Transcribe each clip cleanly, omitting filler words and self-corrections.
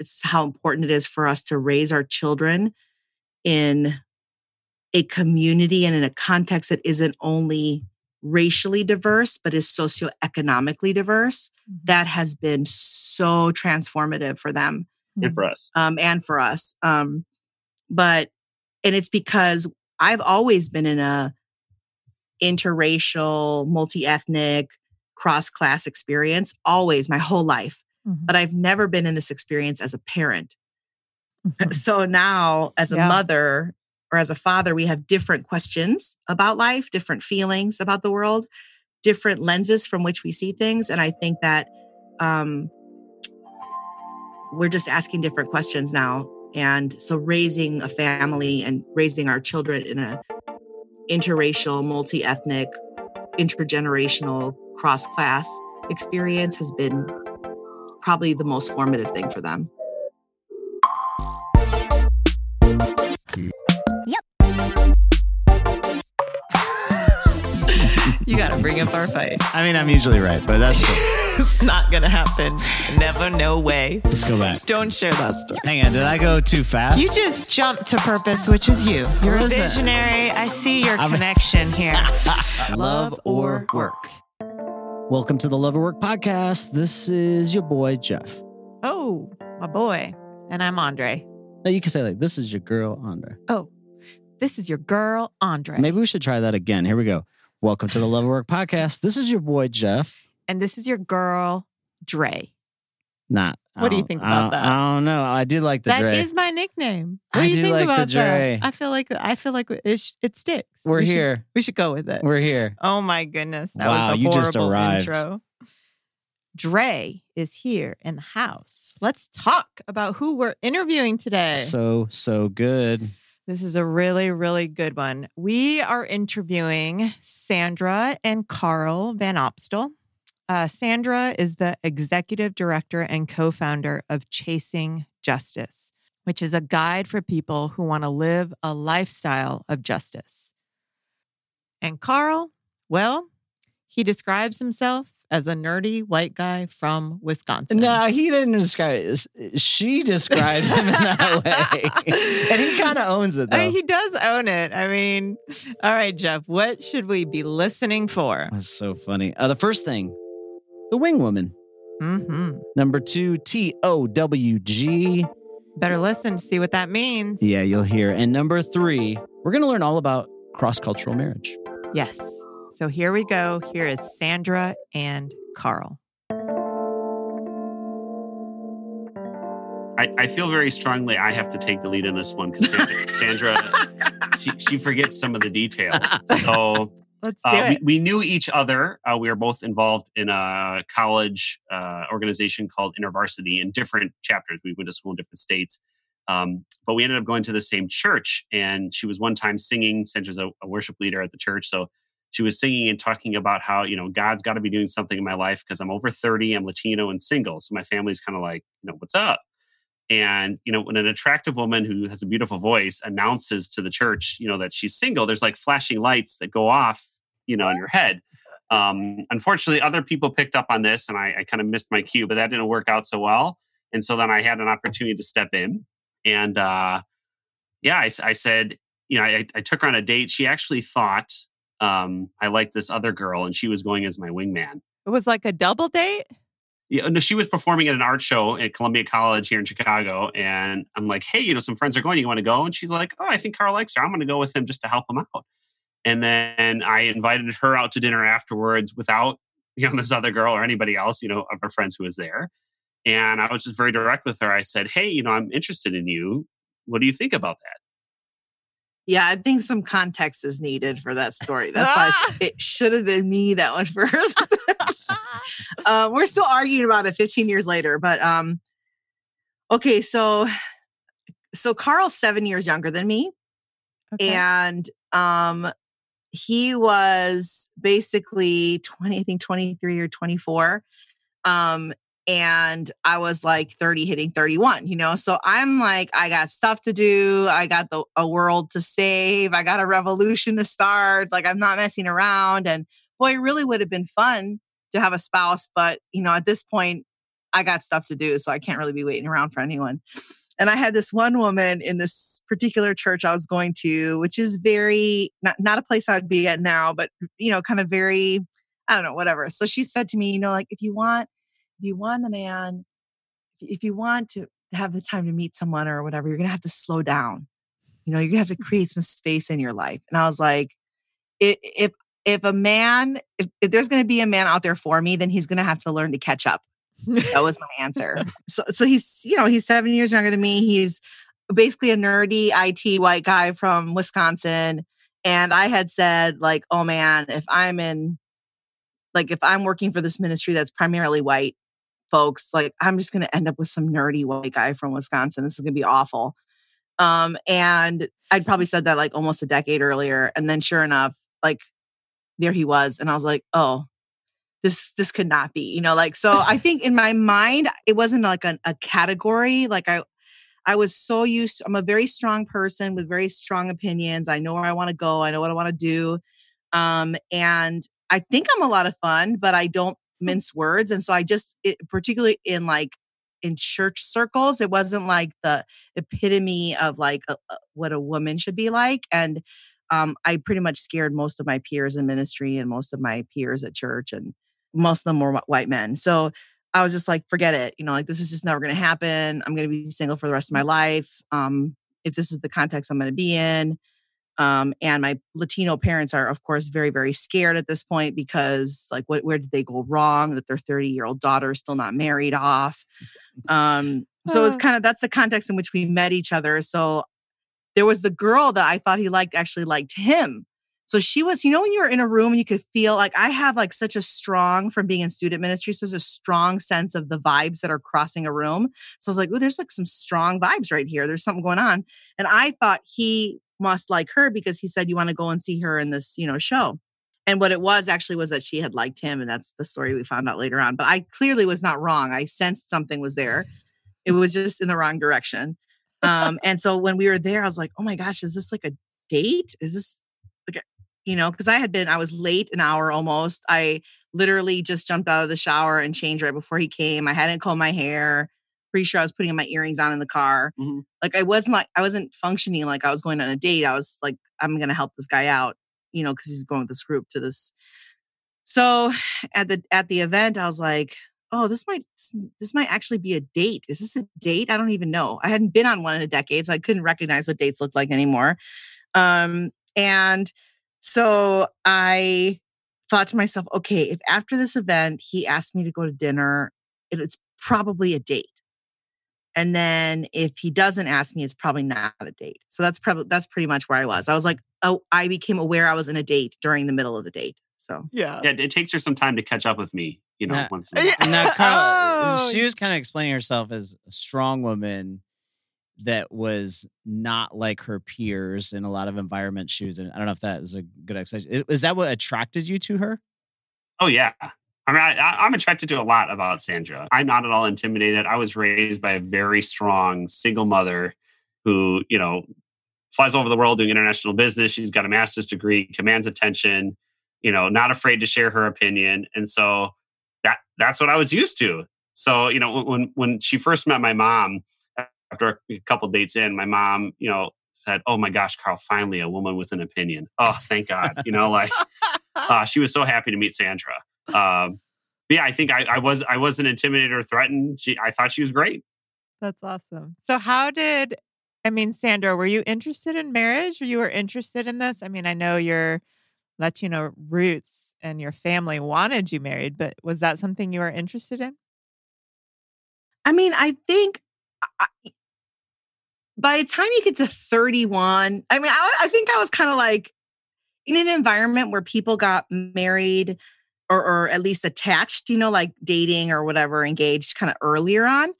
it's how important it is for us to raise our children in a community and in a context that isn't only racially diverse, but is socioeconomically diverse. Mm-hmm. That has been so transformative for them. And for us. And it's because I've always been in a interracial, multi-ethnic, cross-class experience, always, my whole life. Mm-hmm. But I've never been in this experience as a parent. Mm-hmm. So now as a mother or as a father, we have different questions about life, different feelings about the world, different lenses from which we see things. And I think that we're just asking different questions now. And so raising a family and raising our children in an interracial, multi-ethnic, intergenerational, cross-class experience has been probably the most formative thing for them. You got to bring up our fight. I mean, I'm usually right, but that's cool. It's not going to happen. Never, no way. Let's go back. Don't share that story. Hang on. Did I go too fast? You just jumped to purpose, which is you. You're a visionary. I see your connection here. Love or work. Welcome to the Lover Work Podcast. This is your boy, Jeff. Oh, my boy. And I'm Andre. No, you can say like, this is your girl, Andre. Oh, this is your girl, Andre. Maybe we should try that again. Here we go. Welcome to the Lover Work Podcast. This is your boy, Jeff. And this is your girl, Dre. What do you think about that? I don't know. I do like the Dre. That is my nickname. What do you think about the Dre. That? I feel like it sticks. We should go with it. We're here. Oh my goodness. That was a horrible intro. Dre is here in the house. Let's talk about who we're interviewing today. So good. This is a really, really good one. We are interviewing Sandra and Carl Van Opstal. Sandra is the executive director and co-founder of Chasing Justice, which is a guide for people who want to live a lifestyle of justice. And Carl, well, he describes himself as a nerdy white guy from Wisconsin. No, he didn't describe it. She described him in that way. And he kind of owns it, though. He does own it. I mean, all right, Jeff, what should we be listening for? That's so funny. The first thing, the wing woman. Mm-hmm. Number 2, TOWG. Better listen to see what that means. Yeah, you'll hear. And number 3, we're going to learn all about cross-cultural marriage. Yes. So here we go. Here is Sandra and Carl. I feel very strongly I have to take the lead in this one because Sandra she forgets some of the details. So let's do it. We knew each other. We were both involved in a college organization called InterVarsity in different chapters. We went to school in different states. But we ended up going to the same church. And she was one time singing. Sandra's a worship leader at the church. So she was singing and talking about how, God's got to be doing something in my life because I'm over 30, I'm Latino and single. So my family's kind of like, what's up? And, when an attractive woman who has a beautiful voice announces to the church, that she's single, there's like flashing lights that go off, in your head. Unfortunately, other people picked up on this and I kind of missed my cue, but that didn't work out so well. And so then I had an opportunity to step in. And I said, I took her on a date. She actually thought, I liked this other girl and she was going as my wingman. It was like a double date? Yeah, no, she was performing at an art show at Columbia College here in Chicago. And I'm like, hey, some friends are going, you want to go? And she's like, oh, I think Carl likes her. I'm going to go with him just to help him out. And then I invited her out to dinner afterwards without, this other girl or anybody else, of her friends who was there. And I was just very direct with her. I said, hey, I'm interested in you. What do you think about that? Yeah, I think some context is needed for that story. That's why it should have been me that went first. We're still arguing about it 15 years later. But okay, so Carl's 7 years younger than me. Okay. And he was basically 23 or 24. And I was like 30 hitting 31, So I'm like, I got stuff to do. I got a world to save. I got a revolution to start. Like, I'm not messing around. And boy, it really would have been fun to have a spouse. But, at this point, I got stuff to do, so I can't really be waiting around for anyone. And I had this one woman in this particular church I was going to, which is very, not a place I'd be at now, but, you know, kind of very, I don't know, whatever. So she said to me, you know, like, if you want a man, if you want to have the time to meet someone or whatever, you're going to have to slow down. You know, you're going to have to create some space in your life. And I was like, if there's going to be a man out there for me, then he's going to have to learn to catch up. That was my answer. So he's, you know, he's 7 years younger than me. He's basically a nerdy IT white guy from Wisconsin. And I had said, like, oh man, if I'm working for this ministry that's primarily white folks, like, I'm just going to end up with some nerdy white guy from Wisconsin. This is going to be awful. And I'd probably said that like almost a decade earlier. And then sure enough, like, there he was. And I was like, oh, this could not be, you know, like, so I think in my mind, it wasn't like a category. Like I was so used to, I'm a very strong person with very strong opinions. I know where I want to go. I know what I want to do. And I think I'm a lot of fun, but I don't mince words. And so I just, particularly in church circles, it wasn't like the epitome of like what a woman should be like. And I pretty much scared most of my peers in ministry and most of my peers at church, and most of them were white men. So I was just like, forget it. You know, like, this is just never going to happen. I'm going to be single for the rest of my life. If this is the context I'm going to be in. And my Latino parents are, of course, very, very scared at this point because, like, where did they go wrong that their 30-year-old daughter is still not married off? So it was kind of, that's the context in which we met each other. So there was the girl that I thought he liked actually liked him. So she was, you know, when you're in a room and you could feel like, I have like such a strong, from being in student ministry, so there's a strong sense of the vibes that are crossing a room. So I was like, oh, there's like some strong vibes right here. There's something going on. And I thought he must like her because he said, you want to go and see her in this, you know, show. And what it was actually was that she had liked him. And that's the story we found out later on. But I clearly was not wrong. I sensed something was there. It was just in the wrong direction. And so when we were there, I was like, oh my gosh, is this like a date? Is this like, you know, because I was late an hour almost. I literally just jumped out of the shower and changed right before he came. I hadn't combed my hair. Pretty sure I was putting my earrings on in the car. Mm-hmm. Like, I wasn't functioning like I was going on a date. I was like, I'm going to help this guy out, you know, because he's going with this group to this. So at the event, I was like, oh, this might actually be a date. Is this a date? I don't even know. I hadn't been on one in a decade, so I couldn't recognize what dates looked like anymore. And so I thought to myself, okay, if after this event, he asked me to go to dinner, it's probably a date. And then if he doesn't ask me, it's probably not a date. So that's pretty much where I was. I was like, oh, I became aware I was in a date during the middle of the date. So yeah, it takes her some time to catch up with me. You know, now, once now, Carl, she was kind of explaining herself as a strong woman that was not like her peers in a lot of environments she was in. I don't know if that is a good explanation. Is that what attracted you to her? Oh, yeah. I mean, I'm attracted to a lot about Sandra. I'm not at all intimidated. I was raised by a very strong single mother who, you know, flies all over the world doing international business. She's got a master's degree, commands attention, you know, not afraid to share her opinion. And so that's what I was used to. So, you know, when she first met my mom, after a couple dates in, my mom, you know, said, oh my gosh, Carl, finally a woman with an opinion. Oh, thank God. You know, like, she was so happy to meet Sandra. Yeah, I think I wasn't intimidated or threatened. I thought she was great. That's awesome. So Sandra, were you interested in marriage? Or you were interested in this? I mean, I know you're Latino roots and your family wanted you married, but was that something you were interested in? I mean, I think by the time you get to 31, I mean, I think I was kind of like in an environment where people got married or at least attached, you know, like dating or whatever, engaged kind of earlier on.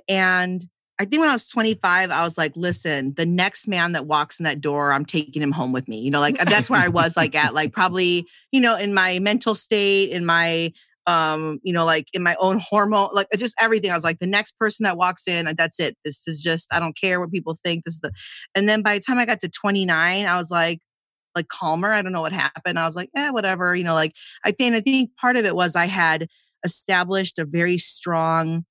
And I think when I was 25, I was like, listen, the next man that walks in that door, I'm taking him home with me. You know, like that's where I was like at, like probably, you know, in my mental state, in my, you know, like in my own hormone, like just everything. I was like, the next person that walks in, that's it. This is just, I don't care what people think. And then by the time I got to 29, I was like calmer. I don't know what happened. I was like, whatever. You know, like I think part of it was I had established a very strong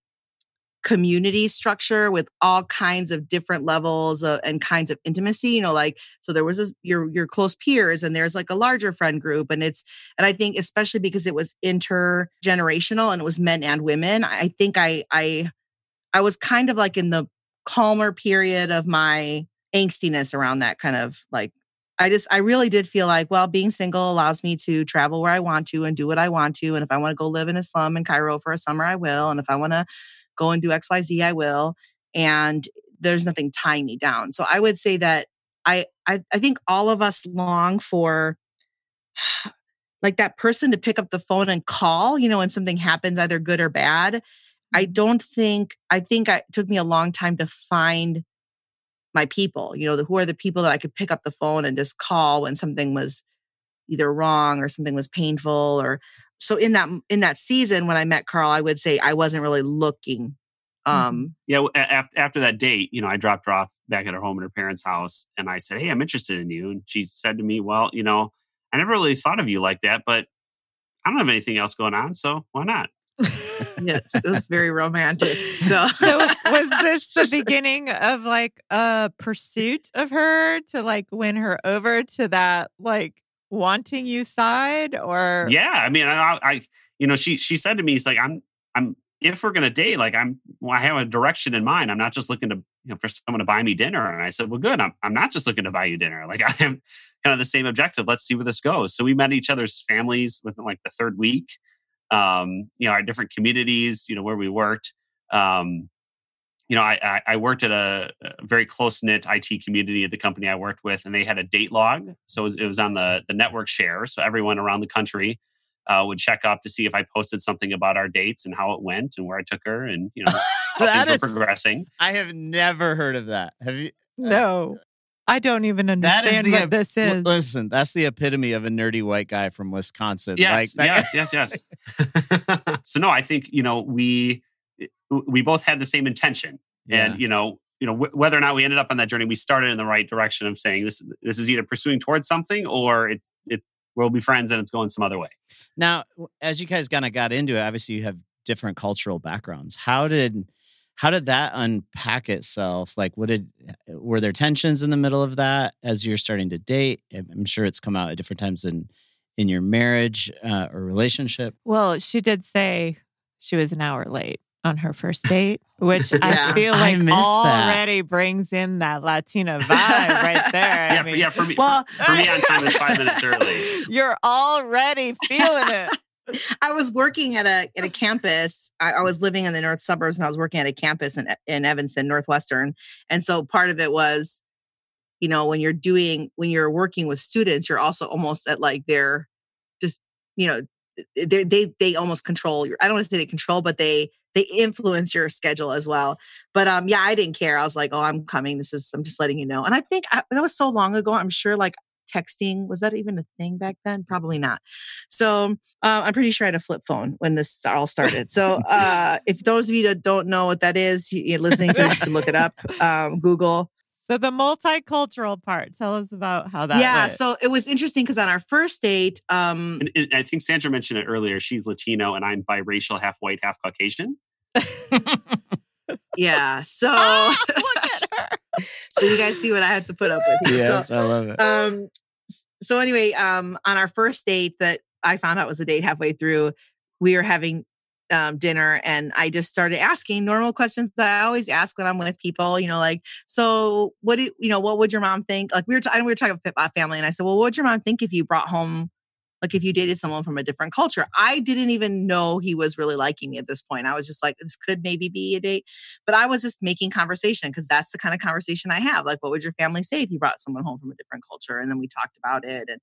community structure with all kinds of different levels of, and kinds of intimacy, you know, like, so there was this, your close peers, and there's like a larger friend group. And it's, and I think especially because it was intergenerational and it was men and women, I think I was kind of like in the calmer period of my angstiness around that kind of like, I really did feel like, well, being single allows me to travel where I want to and do what I want to. And if I want to go live in a slum in Cairo for a summer, I will. And if I want to go and do XYZ, I will. And there's nothing tying me down. So I would say that I think all of us long for like that person to pick up the phone and call, you know, when something happens, either good or bad. I think it took me a long time to find my people, you know, who are the people that I could pick up the phone and just call when something was either wrong or something was painful. Or so in that season when I met Carl, I would say I wasn't really looking. After that date, you know, I dropped her off back at her home at her parents' house, and I said, "Hey, I'm interested in you." And she said to me, "Well, you know, I never really thought of you like that, but I don't have anything else going on, so why not?" Yes, it was very romantic. So was this the beginning of like a pursuit of her to like win her over to that like wanting you side? Or yeah, I mean, I you know, she said to me, "It's like I'm if we're gonna date, like I have a direction in mind. I'm not just looking to, you know, for someone to buy me dinner." And I said, "Well, good. I'm not just looking to buy you dinner. Like I have kind of the same objective. Let's see where this goes." So we met each other's families within like the third week. You know, our different communities, you know, where we worked. You know, I worked at a very close-knit IT community at the company I worked with, and they had a date log. So it was on the network share. So everyone around the country would check up to see if I posted something about our dates and how it went and where I took her and, you know, how things were progressing. I have never heard of that. Have you? No. I don't even understand what this is. Listen, that's the epitome of a nerdy white guy from Wisconsin. Yes, like, yes. So no, I think, you know, we both had the same intention, and you know, whether or not we ended up on that journey, we started in the right direction of saying this is either pursuing towards something or it we'll be friends and it's going some other way. Now, as you guys kind of got into it, obviously you have different cultural backgrounds. How did that unpack itself? Like, were there tensions in the middle of that as you're starting to date? I'm sure it's come out at different times in your marriage or relationship. Well, she did say she was an hour late on her first date, which I feel like I already brings in that Latina vibe right there. Yeah, for me, on time is 5 minutes early. You're already feeling it. I was working at a campus. I was living in the north suburbs, and I was working at a campus in Evanston, Northwestern. And so part of it was, you know, when you're working with students, you're also almost at like their, just, you know, they almost control your, I don't want to say they control, but they influence your schedule as well. But I didn't care. I was like, "Oh, I'm coming. I'm just letting you know." And I think that was so long ago. I'm sure like texting, was that even a thing back then? Probably not. So I'm pretty sure I had a flip phone when this all started. So if those of you that don't know what that is, you're listening to this, you can look it up, Google. So the multicultural part, tell us about how that went. So it was interesting because on our first date... and I think Sandra mentioned it earlier. She's Latino and I'm biracial, half white, half Caucasian. Yeah. So look at her. So you guys see what I had to put up with. Yes, so, I love it. So anyway, on our first date that I found out was a date halfway through, we were having dinner, and I just started asking normal questions that I always ask when I'm with people, you know, like, "So what do you know, what would your mom think?" Like we were talking about family, and I said, "Well, what would your mom think if you brought home, like if you dated someone from a different culture?" I didn't even know he was really liking me at this point. I was just like, this could maybe be a date. But I was just making conversation because that's the kind of conversation I have. Like, what would your family say if you brought someone home from a different culture? And then we talked about it and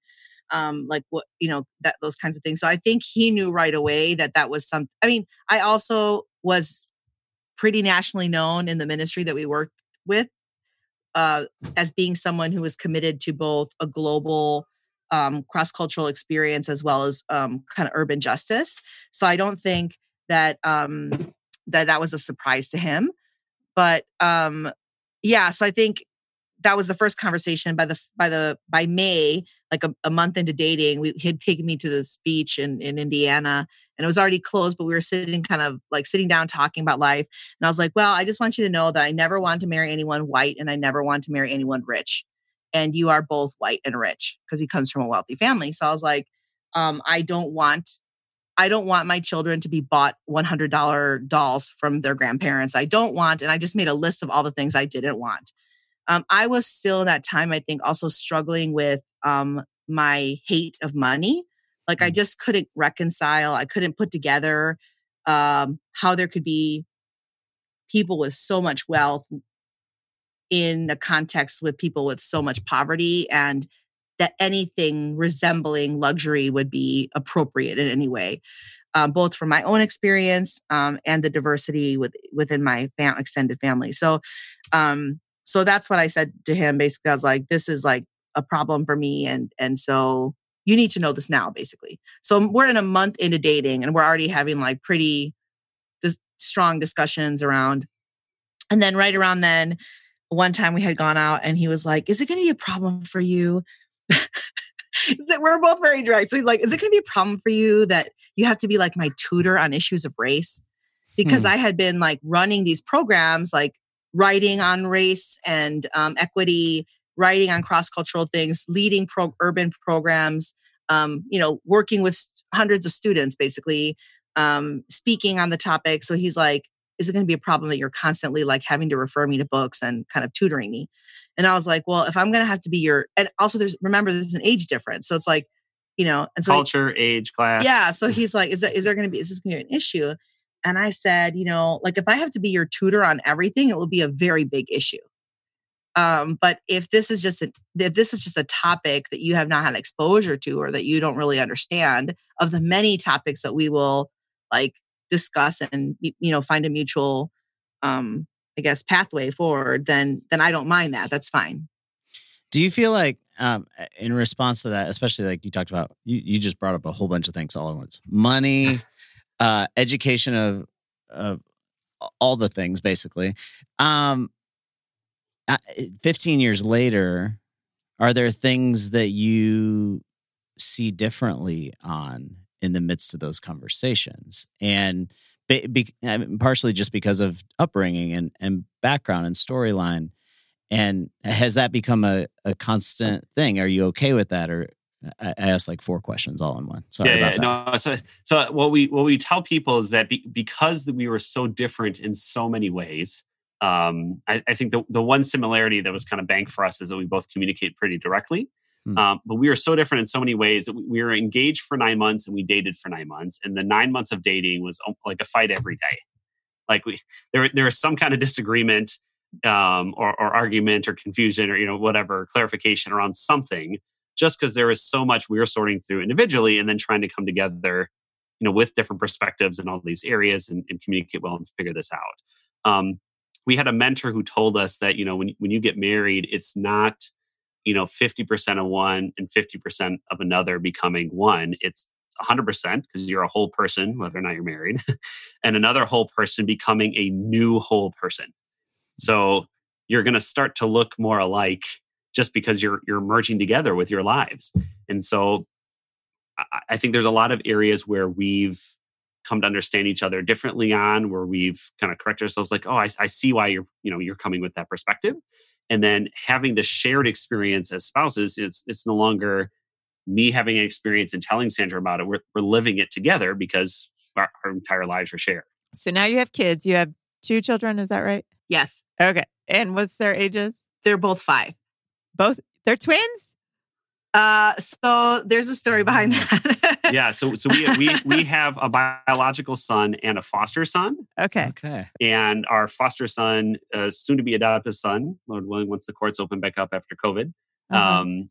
like what, you know, that those kinds of things. So I think he knew right away that was something. I mean, I also was pretty nationally known in the ministry that we worked with as being someone who was committed to both a global cross-cultural experience as well as kind of urban justice. So I don't think that that was a surprise to him. But so I think that was the first conversation. By May, like a month into dating, he had taken me to this beach in Indiana, and it was already closed, but we were sitting down talking about life. And I was like, well, I just want you to know that I never want to marry anyone white, and I never want to marry anyone rich. And you are both white and rich, because he comes from a wealthy family. So I was like, I don't want my children to be bought $100 dolls from their grandparents. And I just made a list of all the things I didn't want. I was still in that time, I think, also struggling with my hate of money. Like, I just couldn't reconcile. I couldn't put together how there could be people with so much wealth in a context with people with so much poverty, and that anything resembling luxury would be appropriate in any way, both from my own experience and the diversity within my extended family. So that's what I said to him. Basically, I was like, "This is like a problem for me, and so you need to know this now." Basically, so we're in a month into dating, and we're already having like pretty strong discussions around. And then right around then, one time we had gone out, and he was like, "Is it going to be a problem for you?" We're both very direct. So he's like, is it going to be a problem for you that you have to be like my tutor on issues of race? Because I had been like running these programs, like writing on race and equity, writing on cross-cultural things, leading urban programs, working with hundreds of students, basically speaking on the topic. So he's like, is it going to be a problem that you're constantly like having to refer me to books and kind of tutoring me? And I was like, well, if I'm going to have to be and also there's an age difference. So it's like, and so culture, age, class. Yeah. So he's like, is this going to be an issue? And I said, if I have to be your tutor on everything, it will be a very big issue. But if this is just a topic that you have not had exposure to, or that you don't really understand of the many topics that we will like discuss and, find a mutual, pathway forward, then I don't mind that. That's fine. Do you feel like in response to that, especially like you talked about, you just brought up a whole bunch of things all at once, money, education of all the things, basically. 15 years later, are there things that you see differently on in the midst of those conversations? And partially just because of upbringing and background and storyline. And has that become a constant thing? Are you okay with that? Or I asked like four questions all in one. Sorry about that. No, so what we tell people is that because we were so different in so many ways, I think the one similarity that was kind of bank for us is that we both communicate pretty directly. But we were so different in so many ways that we were engaged for 9 months and we dated for 9 months. And the 9 months of dating was like a fight every day. Like there was some kind of disagreement or argument or confusion or, whatever, clarification around something, just because there was so much we were sorting through individually and then trying to come together, with different perspectives in all these areas and communicate well and figure this out. We had a mentor who told us that, when you get married, it's not 50% of one and 50% of another becoming one. It's 100% because you're a whole person, whether or not you're married, and another whole person becoming a new whole person. So you're going to start to look more alike just because you're merging together with your lives. And so I think there's a lot of areas where we've come to understand each other differently on, where we've kind of corrected ourselves like, oh, I see why you're coming with that perspective. And then having the shared experience as spouses, it's no longer me having an experience and telling Sandra about it. We're living it together because our entire lives are shared. So now you have kids. You have 2 children. Is that right? Yes. Okay. And what's their ages? They're both 5. Both? They're twins? So there's a story behind that. Yeah. So we have a biological son and a foster son. Okay. And our foster son, soon to be adoptive son, Lord willing, once the courts open back up after COVID,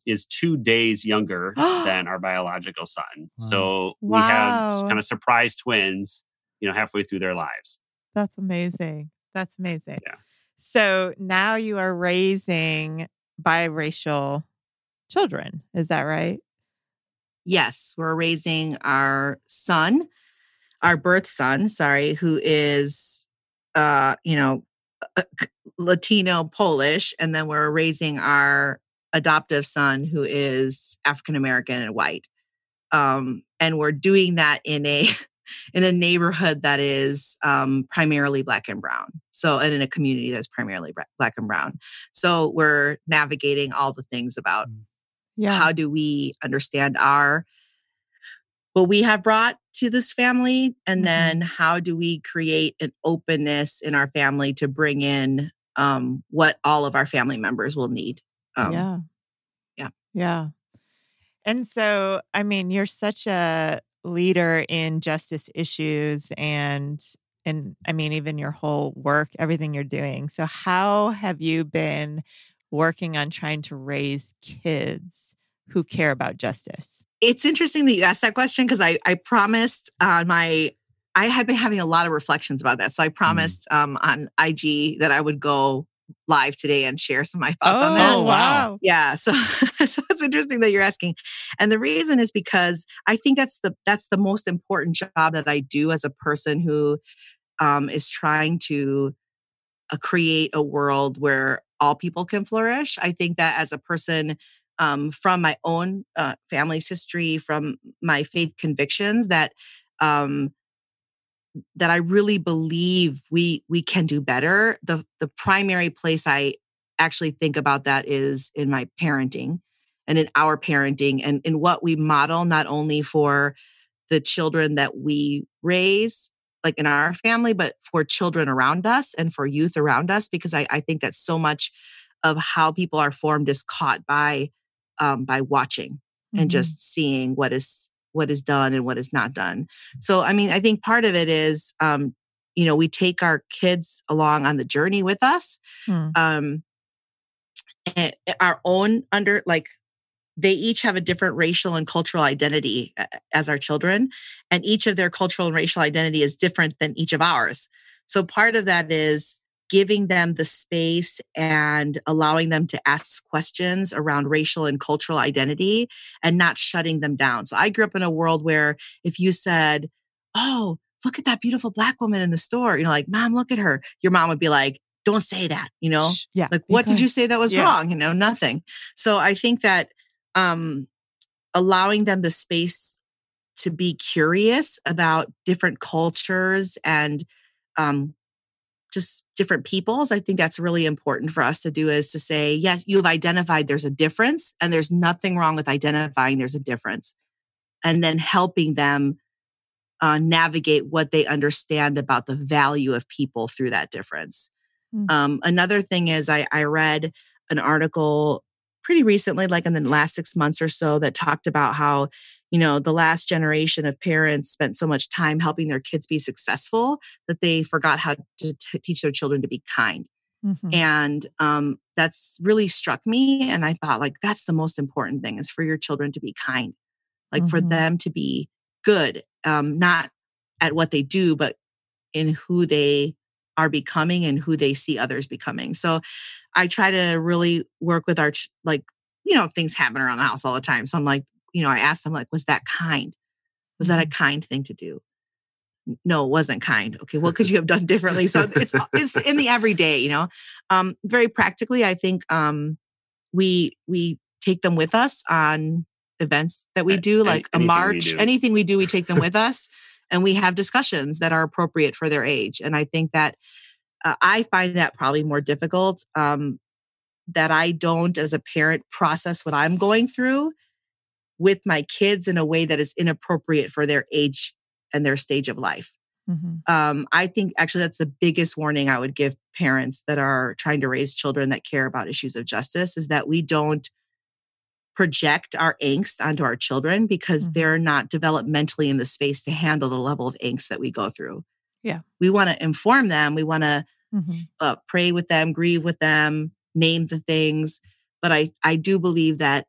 is 2 days younger than our biological son. Wow. So we have kind of surprise twins, halfway through their lives. That's amazing. Yeah. So now you are raising biracial children. Is that right? Yes. We're raising our birth son, who is, Latino, Polish, and then we're raising our adoptive son who is African-American and white. And we're doing that in a neighborhood that is primarily Black and brown. So, and in a community that's primarily Black and brown. So we're navigating all the things about how do we understand what we have brought to this family, and then how do we create an openness in our family to bring in what all of our family members will need. And so, I mean, you're such a leader in justice issues and I mean, even your whole work, everything you're doing. So how have you been working on trying to raise kids who care about justice? It's interesting that you asked that question, because I promised on I had been having a lot of reflections about that. So I promised on IG that I would go live today and share some of my thoughts on that. Oh, wow. Yeah. So it's interesting that you're asking. And the reason is because I think that's the most important job that I do as a person who is trying to create a world where all people can flourish. I think that as a person from my own family's history, from my faith convictions, that I really believe we can do better. The primary place I actually think about that is in my parenting and in our parenting and in what we model, not only for the children that we raise, like in our family, but for children around us and for youth around us, because I think that so much of how people are formed is caught by watching and just seeing what is done and what is not done. So, I mean, I think part of it is, we take our kids along on the journey with us. And our own they each have a different racial and cultural identity as our children, and each of their cultural and racial identity is different than each of ours. So part of that is giving them the space and allowing them to ask questions around racial and cultural identity and not shutting them down. So I grew up in a world where if you said, "Oh, look at that beautiful Black woman in the store," like, "Mom, look at her," your mom would be like, "Don't say that," like, "What did you say that was wrong?" Nothing. So I think that allowing them the space to be curious about different cultures and, just different peoples. I think that's really important for us to do, is to say, yes, you've identified there's a difference, and there's nothing wrong with identifying there's a difference. And then helping them navigate what they understand about the value of people through that difference. Another thing is I read an article pretty recently, like in the last 6 months or so, that talked about how the last generation of parents spent so much time helping their kids be successful that they forgot how to teach their children to be kind. And that's really struck me. And I thought, that's the most important thing, is for your children to be kind, for them to be good, not at what they do, but in who they are becoming and who they see others becoming. So I try to really work with our, things happen around the house all the time. So I'm like, I asked them, was that kind? Was that a kind thing to do? No, it wasn't kind. Okay, what could you have done differently? So it's in the everyday, very practically. I think we take them with us on events that we do, anything we do, we take them with us, and we have discussions that are appropriate for their age. And I think that I find that probably more difficult, that I don't, as a parent, process what I'm going through with my kids in a way that is inappropriate for their age and their stage of life. I think actually that's the biggest warning I would give parents that are trying to raise children that care about issues of justice, is that we don't project our angst onto our children, because they're not developmentally in the space to handle the level of angst that we go through. Yeah. We want to inform them. We want to pray with them, grieve with them, name the things. But I do believe that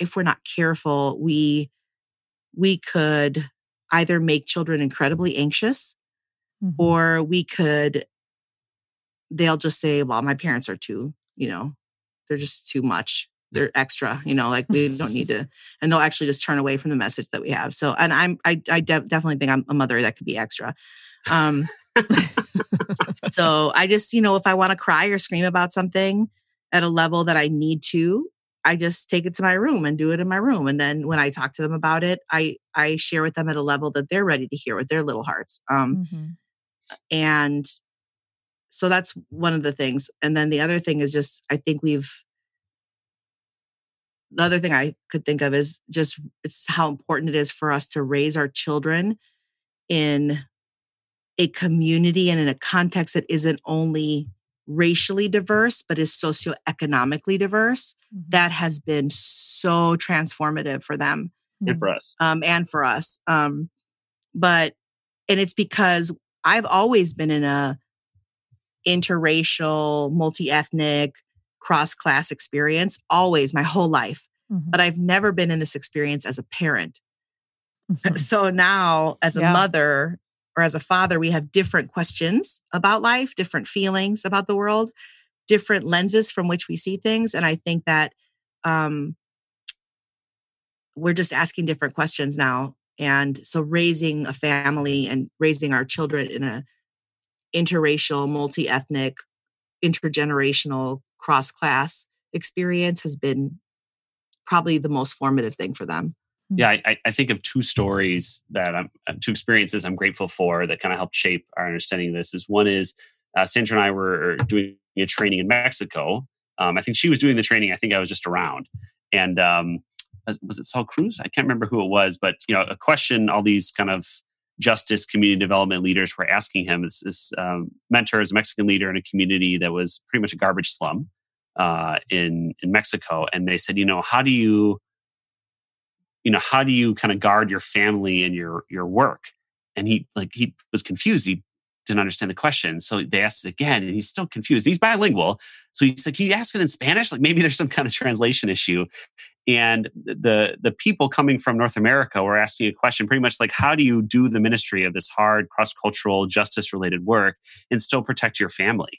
if we're not careful, we could either make children incredibly anxious, or they'll just say, "Well, my parents are too, they're just too much. They're extra, we don't need to," and they'll actually just turn away from the message that we have. So, and I definitely think I'm a mother that could be extra. So I just, if I want to cry or scream about something at a level that I need to, I just take it to my room and do it in my room. And then when I talk to them about it, I share with them at a level that they're ready to hear with their little hearts. And so that's one of the things. And then the other thing is just, the other thing I could think of is just it's how important it is for us to raise our children in a community and in a context that isn't only racially diverse, but is socioeconomically diverse. That has been so transformative for them. And for us. And it's because I've always been in a interracial, multi-ethnic, cross-class experience, always, my whole life. But I've never been in this experience as a parent. So now as a mother or as a father, we have different questions about life, different feelings about the world, different lenses from which we see things. And I think that we're just asking different questions now. And so raising a family and raising our children in a interracial, multi-ethnic, intergenerational, cross-class experience has been probably the most formative thing for them. Yeah, I think of two experiences I'm grateful for that kind of helped shape our understanding of this. Is one is Sandra and I were doing a training in Mexico. I think she was doing the training. I think I was just around. And was it Sal Cruz? I can't remember who it was, but a question all these kind of justice community development leaders were asking him. This mentor is a Mexican leader in a community that was pretty much a garbage slum in Mexico, and they said, how do you kind of guard your family and your work? And he was confused. He didn't understand the question. So they asked it again and he's still confused. He's bilingual. So he's like, can you ask it in Spanish? Like maybe there's some kind of translation issue. And the people coming from North America were asking a question pretty much like, how do you do the ministry of this hard cross-cultural justice-related work and still protect your family?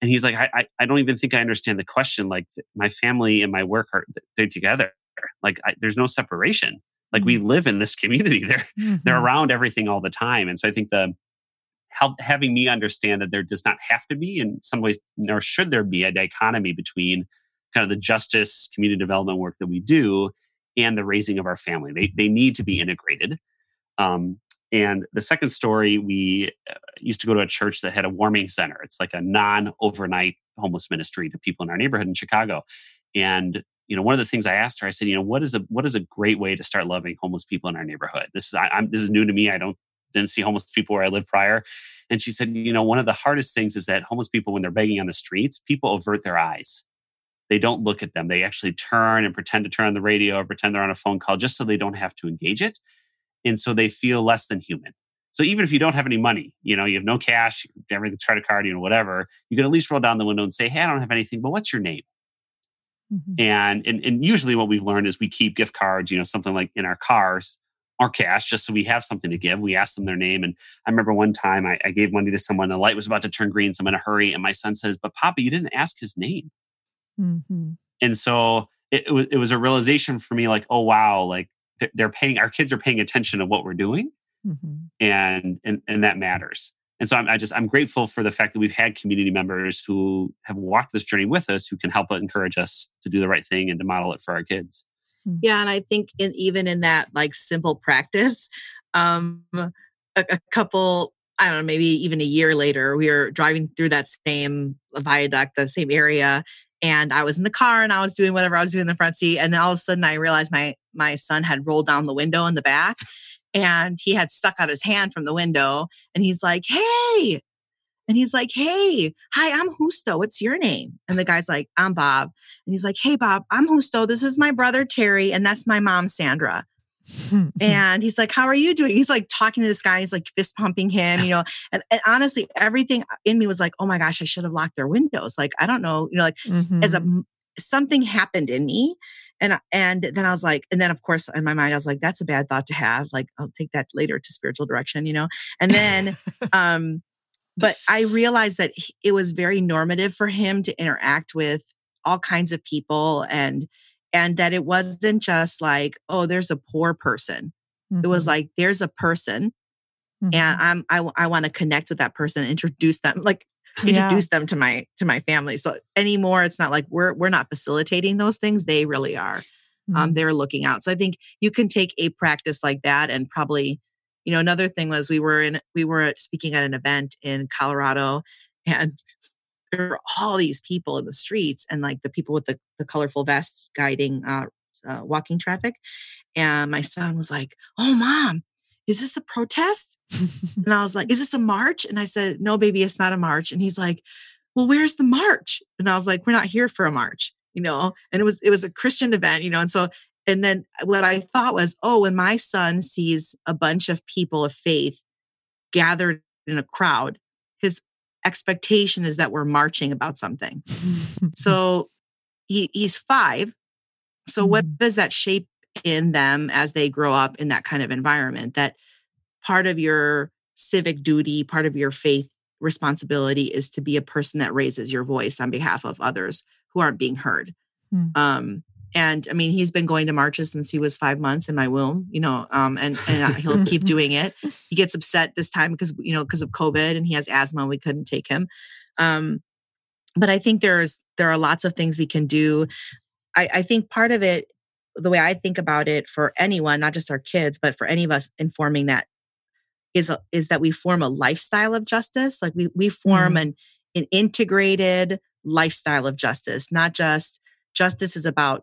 And he's like, I don't even think I understand the question. Like my family and my work, they're together. Like there's no separation. Like we live in this community. They're around everything all the time. And so I think having me understand that there does not have to be, in some ways, nor should there be, a dichotomy between kind of the justice community development work that we do and the raising of our family. They need to be integrated. And the second story, we used to go to a church that had a warming center. It's like a non-overnight homeless ministry to people in our neighborhood in Chicago. And one of the things I asked her, I said, what is a great way to start loving homeless people in our neighborhood? This is new to me. I didn't see homeless people where I lived prior. And she said, one of the hardest things is that homeless people, when they're begging on the streets, people avert their eyes. They don't look at them. They actually turn and pretend to turn on the radio or pretend they're on a phone call just so they don't have to engage it. And so they feel less than human. So even if you don't have any money, you have no cash, everything's credit card, whatever, you can at least roll down the window and say, hey, I don't have anything, but what's your name? And usually what we've learned is we keep gift cards, something like in our cars or cash, just so we have something to give. We ask them their name. And I remember one time I gave money to someone, the light was about to turn green, so I'm in a hurry. And my son says, but Papa, you didn't ask his name. And so it was a realization for me, like, oh, wow, like our kids are paying attention to what we're doing. And that matters. And so I'm grateful for the fact that we've had community members who have walked this journey with us, who can help encourage us to do the right thing and to model it for our kids. Yeah. And I think even in that like simple practice, a couple, I don't know, maybe even a year later, we were driving through that same viaduct, that same area. And I was in the car and I was doing whatever I was doing in the front seat. And then all of a sudden I realized my son had rolled down the window in the back. And he had stuck out his hand from the window and he's like, hey. And he's like, hey, hi, I'm Justo. What's your name? And the guy's like, I'm Bob. And he's like, hey, Bob, I'm Justo. This is my brother, Terry. And that's my mom, Sandra. And he's like, how are you doing? He's like talking to this guy. He's like fist pumping him, And honestly, everything in me was like, oh my gosh, I should have locked their windows. Like, I don't know, something happened in me. And then I was like, and then of course in my mind, I was like, that's a bad thought to have. Like, I'll take that later to spiritual direction, And then, but I realized that it was very normative for him to interact with all kinds of people and that it wasn't just like, oh, there's a poor person. It was like, there's a person Mm-hmm. And I want to connect with that person, introduce them, like introduce them to my family. So anymore, it's not like we're not facilitating those things. They really are. Mm-hmm. They're looking out. So I think you can take a practice like that, and probably, you know, another thing was we were speaking at an event in Colorado, and there were all these people in the streets, and like the people with the colorful vests guiding walking traffic. And my son was like, "Oh, Mom, is this a protest?" And I was like, "Is this a march?" And I said, "No, baby, it's not a march." And he's like, "Well, where's the march?" And I was like, "We're not here for a march, you know." And it was a Christian event, you know. And then what I thought was, oh, when my son sees a bunch of people of faith gathered in a crowd, his expectation is that we're marching about something. So he's 5. So what does that shape in them as they grow up in that kind of environment? That part of your civic duty, part of your faith responsibility is to be a person that raises your voice on behalf of others who aren't being heard. Mm. And I mean, he's been going to marches since he was 5 months in my womb, you know, and he'll keep doing it. He gets upset this time because of COVID, and he has asthma and we couldn't take him. But I think there are lots of things we can do. I think part of it, the way I think about it for anyone, not just our kids, but for any of us informing that is that we form a lifestyle of justice. Like we form an integrated lifestyle of justice, not just justice is about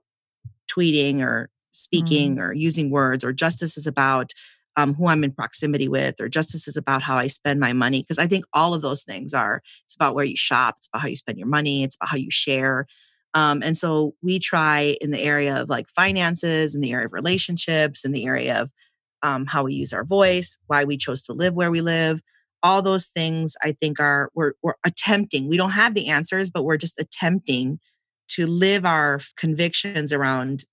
tweeting or speaking or using words, or justice is about who I'm in proximity with, or justice is about how I spend my money. Because I think all of those things are, it's about where you shop, it's about how you spend your money, it's about how you share. And so we try in the area of like finances, in the area of relationships, in the area of how we use our voice, why we chose to live where we live. All those things I think we're attempting. We don't have the answers, but we're just attempting to live our convictions around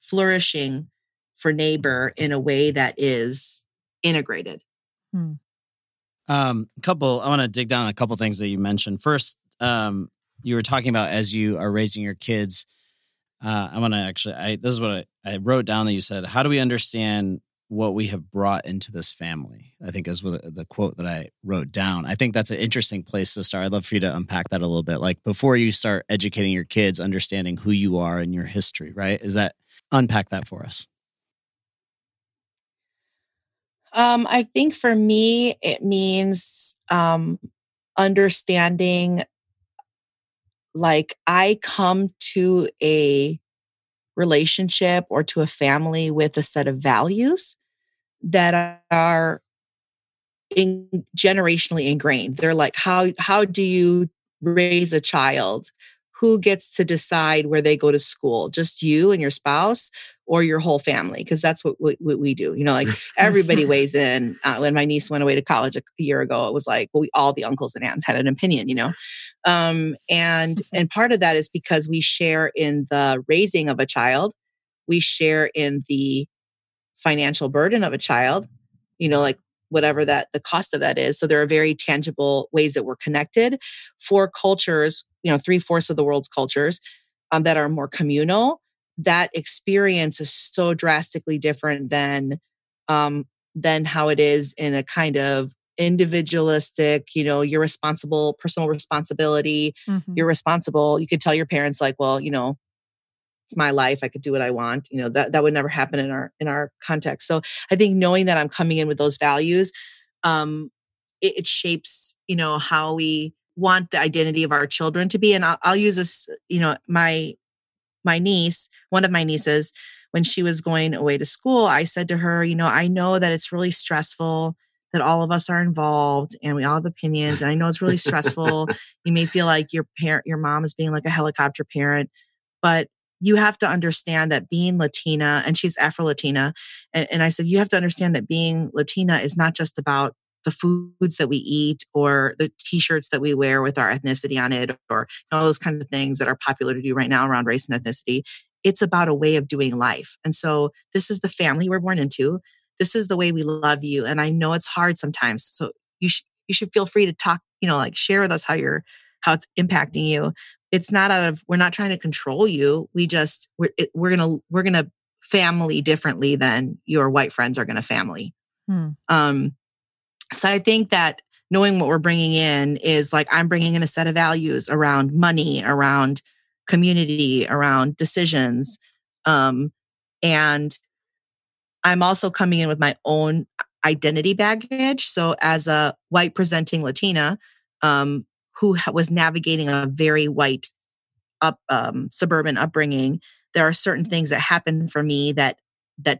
flourishing for neighbor in a way that is integrated. I want to dig down on a couple things that you mentioned. First, you were talking about as you are raising your kids. This is what I wrote down that you said. How do we understand what we have brought into this family? I think is the quote that I wrote down. I think that's an interesting place to start. I'd love for you to unpack that a little bit. Like before you start educating your kids, understanding who you are and your history, right? Is that, unpack that for us. I think for me, it means understanding, like I come to a relationship or to a family with a set of values that are generationally ingrained. They're like, how do you raise a child? Who gets to decide where they go to school? Just you and your spouse, or your whole family? Because that's what we do. You know, like everybody weighs in. When my niece went away to college a year ago, it was like, well, all the uncles and aunts had an opinion, you know? And part of that is because we share in the raising of a child. We share in the financial burden of a child, you know, like whatever that the cost of that is. So there are very tangible ways that we're connected. For cultures, you know, 3/4 of the world's cultures that are more communal, that experience is so drastically different than how it is in a kind of individualistic, you know, you're responsible, personal responsibility. Mm-hmm. You're responsible. You could tell your parents like, well, you know, it's my life. I could do what I want. You know, that would never happen in our context. So I think knowing that I'm coming in with those values, it shapes, you know, how we want the identity of our children to be. And I'll use this, you know, one of my nieces, when she was going away to school, I said to her, you know, I know that it's really stressful that all of us are involved and we all have opinions. And I know it's really stressful. You may feel like your mom is being like a helicopter parent, but you have to understand that being Latina, and she's Afro-Latina. And I said, you have to understand that being Latina is not just about the foods that we eat or the t-shirts that we wear with our ethnicity on it, or you know, those kinds of things that are popular to do right now around race and ethnicity. It's about a way of doing life. And so this is the family we're born into. This is the way we love you. And I know it's hard sometimes. So you should feel free to talk, you know, like share with us how it's impacting you. It's not we're not trying to control you. We're going to family differently than your white friends are going to family. So I think that knowing what we're bringing in is like, I'm bringing in a set of values around money, around community, around decisions. And I'm also coming in with my own identity baggage. So as a white presenting Latina, who was navigating a very white suburban upbringing, there are certain things that happen for me that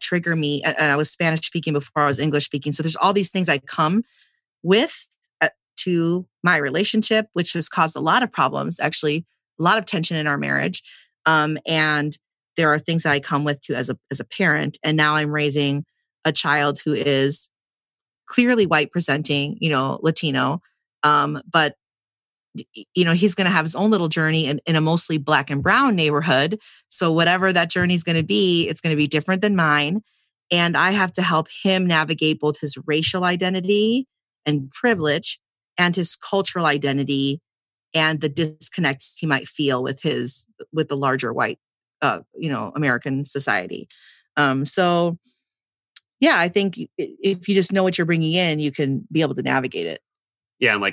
trigger me. And I was Spanish speaking before I was English speaking. So there's all these things I come with to my relationship, which has caused a lot of problems, actually, a lot of tension in our marriage. And there are things that I come with too as a parent. And now I'm raising a child who is clearly white presenting, Latino. But he's going to have his own little journey in a mostly Black and brown neighborhood. So whatever that journey is going to be, it's going to be different than mine. And I have to help him navigate both his racial identity and privilege and his cultural identity and the disconnects he might feel with the larger white, American society. So yeah, I think if you just know what you're bringing in, you can be able to navigate it. Yeah. And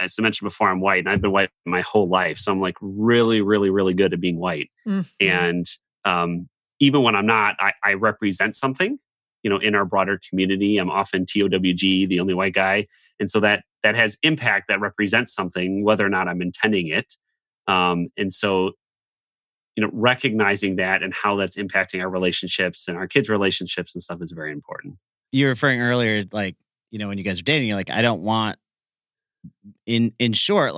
as I mentioned before, I'm white and I've been white my whole life. So I'm like really, really, really good at being white. Mm-hmm. And even when I'm not, I represent something, in our broader community. I'm often TOWG, the only white guy. And so that has impact that represents something, whether or not I'm intending it. And so, recognizing that and how that's impacting our relationships and our kids' relationships and stuff is very important. You were referring earlier, when you guys are dating, you're like, I don't want... In short,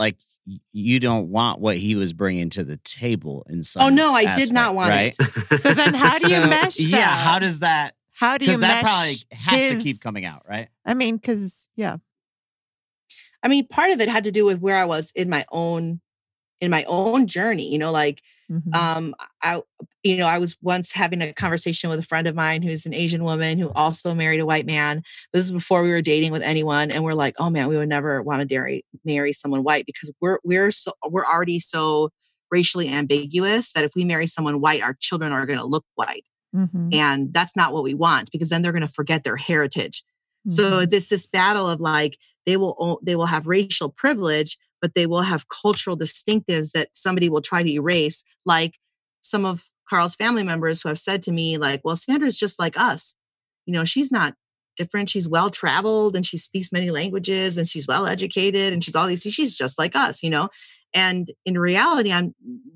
you don't want what he was bringing to the table in some aspect. Oh no, I did not want it. So then how do you mesh that? Yeah, how does that... How do you mesh? Because that probably has to keep coming out, right? I mean, part of it had to do with where I was in my own journey, Mm-hmm. I was once having a conversation with a friend of mine who's an Asian woman who also married a white man. This is before we were dating with anyone, and we're like, "Oh man, we would never want to marry someone white because we're already so racially ambiguous that if we marry someone white, our children are going to look white, mm-hmm. and that's not what we want because then they're going to forget their heritage." Mm-hmm. So this battle of they will have racial privilege, but they will have cultural distinctives that somebody will try to erase. Like some of Carl's family members who have said to me, well, Sandra's just like us. She's not different. She's well-traveled and she speaks many languages and she's well-educated and she's all these things. She's just like us, And in reality,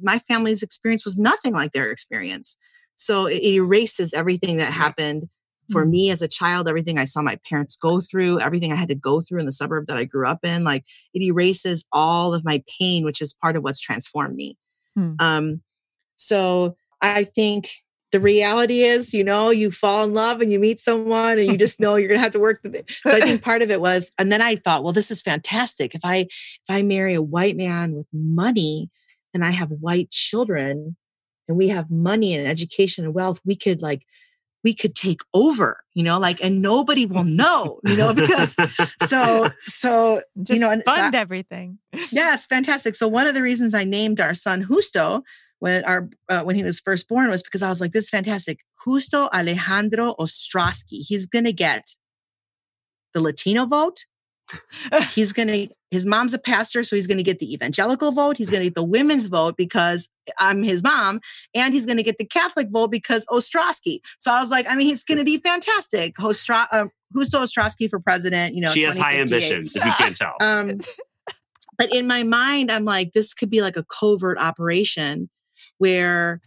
my family's experience was nothing like their experience. So it erases everything that happened for me as a child, everything I saw my parents go through, everything I had to go through in the suburb that I grew up in, it erases all of my pain, which is part of what's transformed me. Hmm. So I think the reality is, you fall in love and you meet someone and you just know you're going to have to work with it. So I think part of it was, and then I thought, well, this is fantastic. If I marry a white man with money and I have white children and we have money and education and wealth, we could take over, and nobody will know, because so, just and fund everything. Yes. Fantastic. So one of the reasons I named our son Justo when he was first born was because I was like, this is fantastic. Justo Alejandro Ostrowski. He's going to get the Latino vote. His mom's a pastor, so he's going to get the evangelical vote. He's going to get the women's vote because I'm his mom, and he's going to get the Catholic vote because Ostrowski. So I was like, it's going to be fantastic. Justo Ostrowski for president. She has high ambitions, if you can't tell. But in my mind, I'm like, this could be like a covert operation where,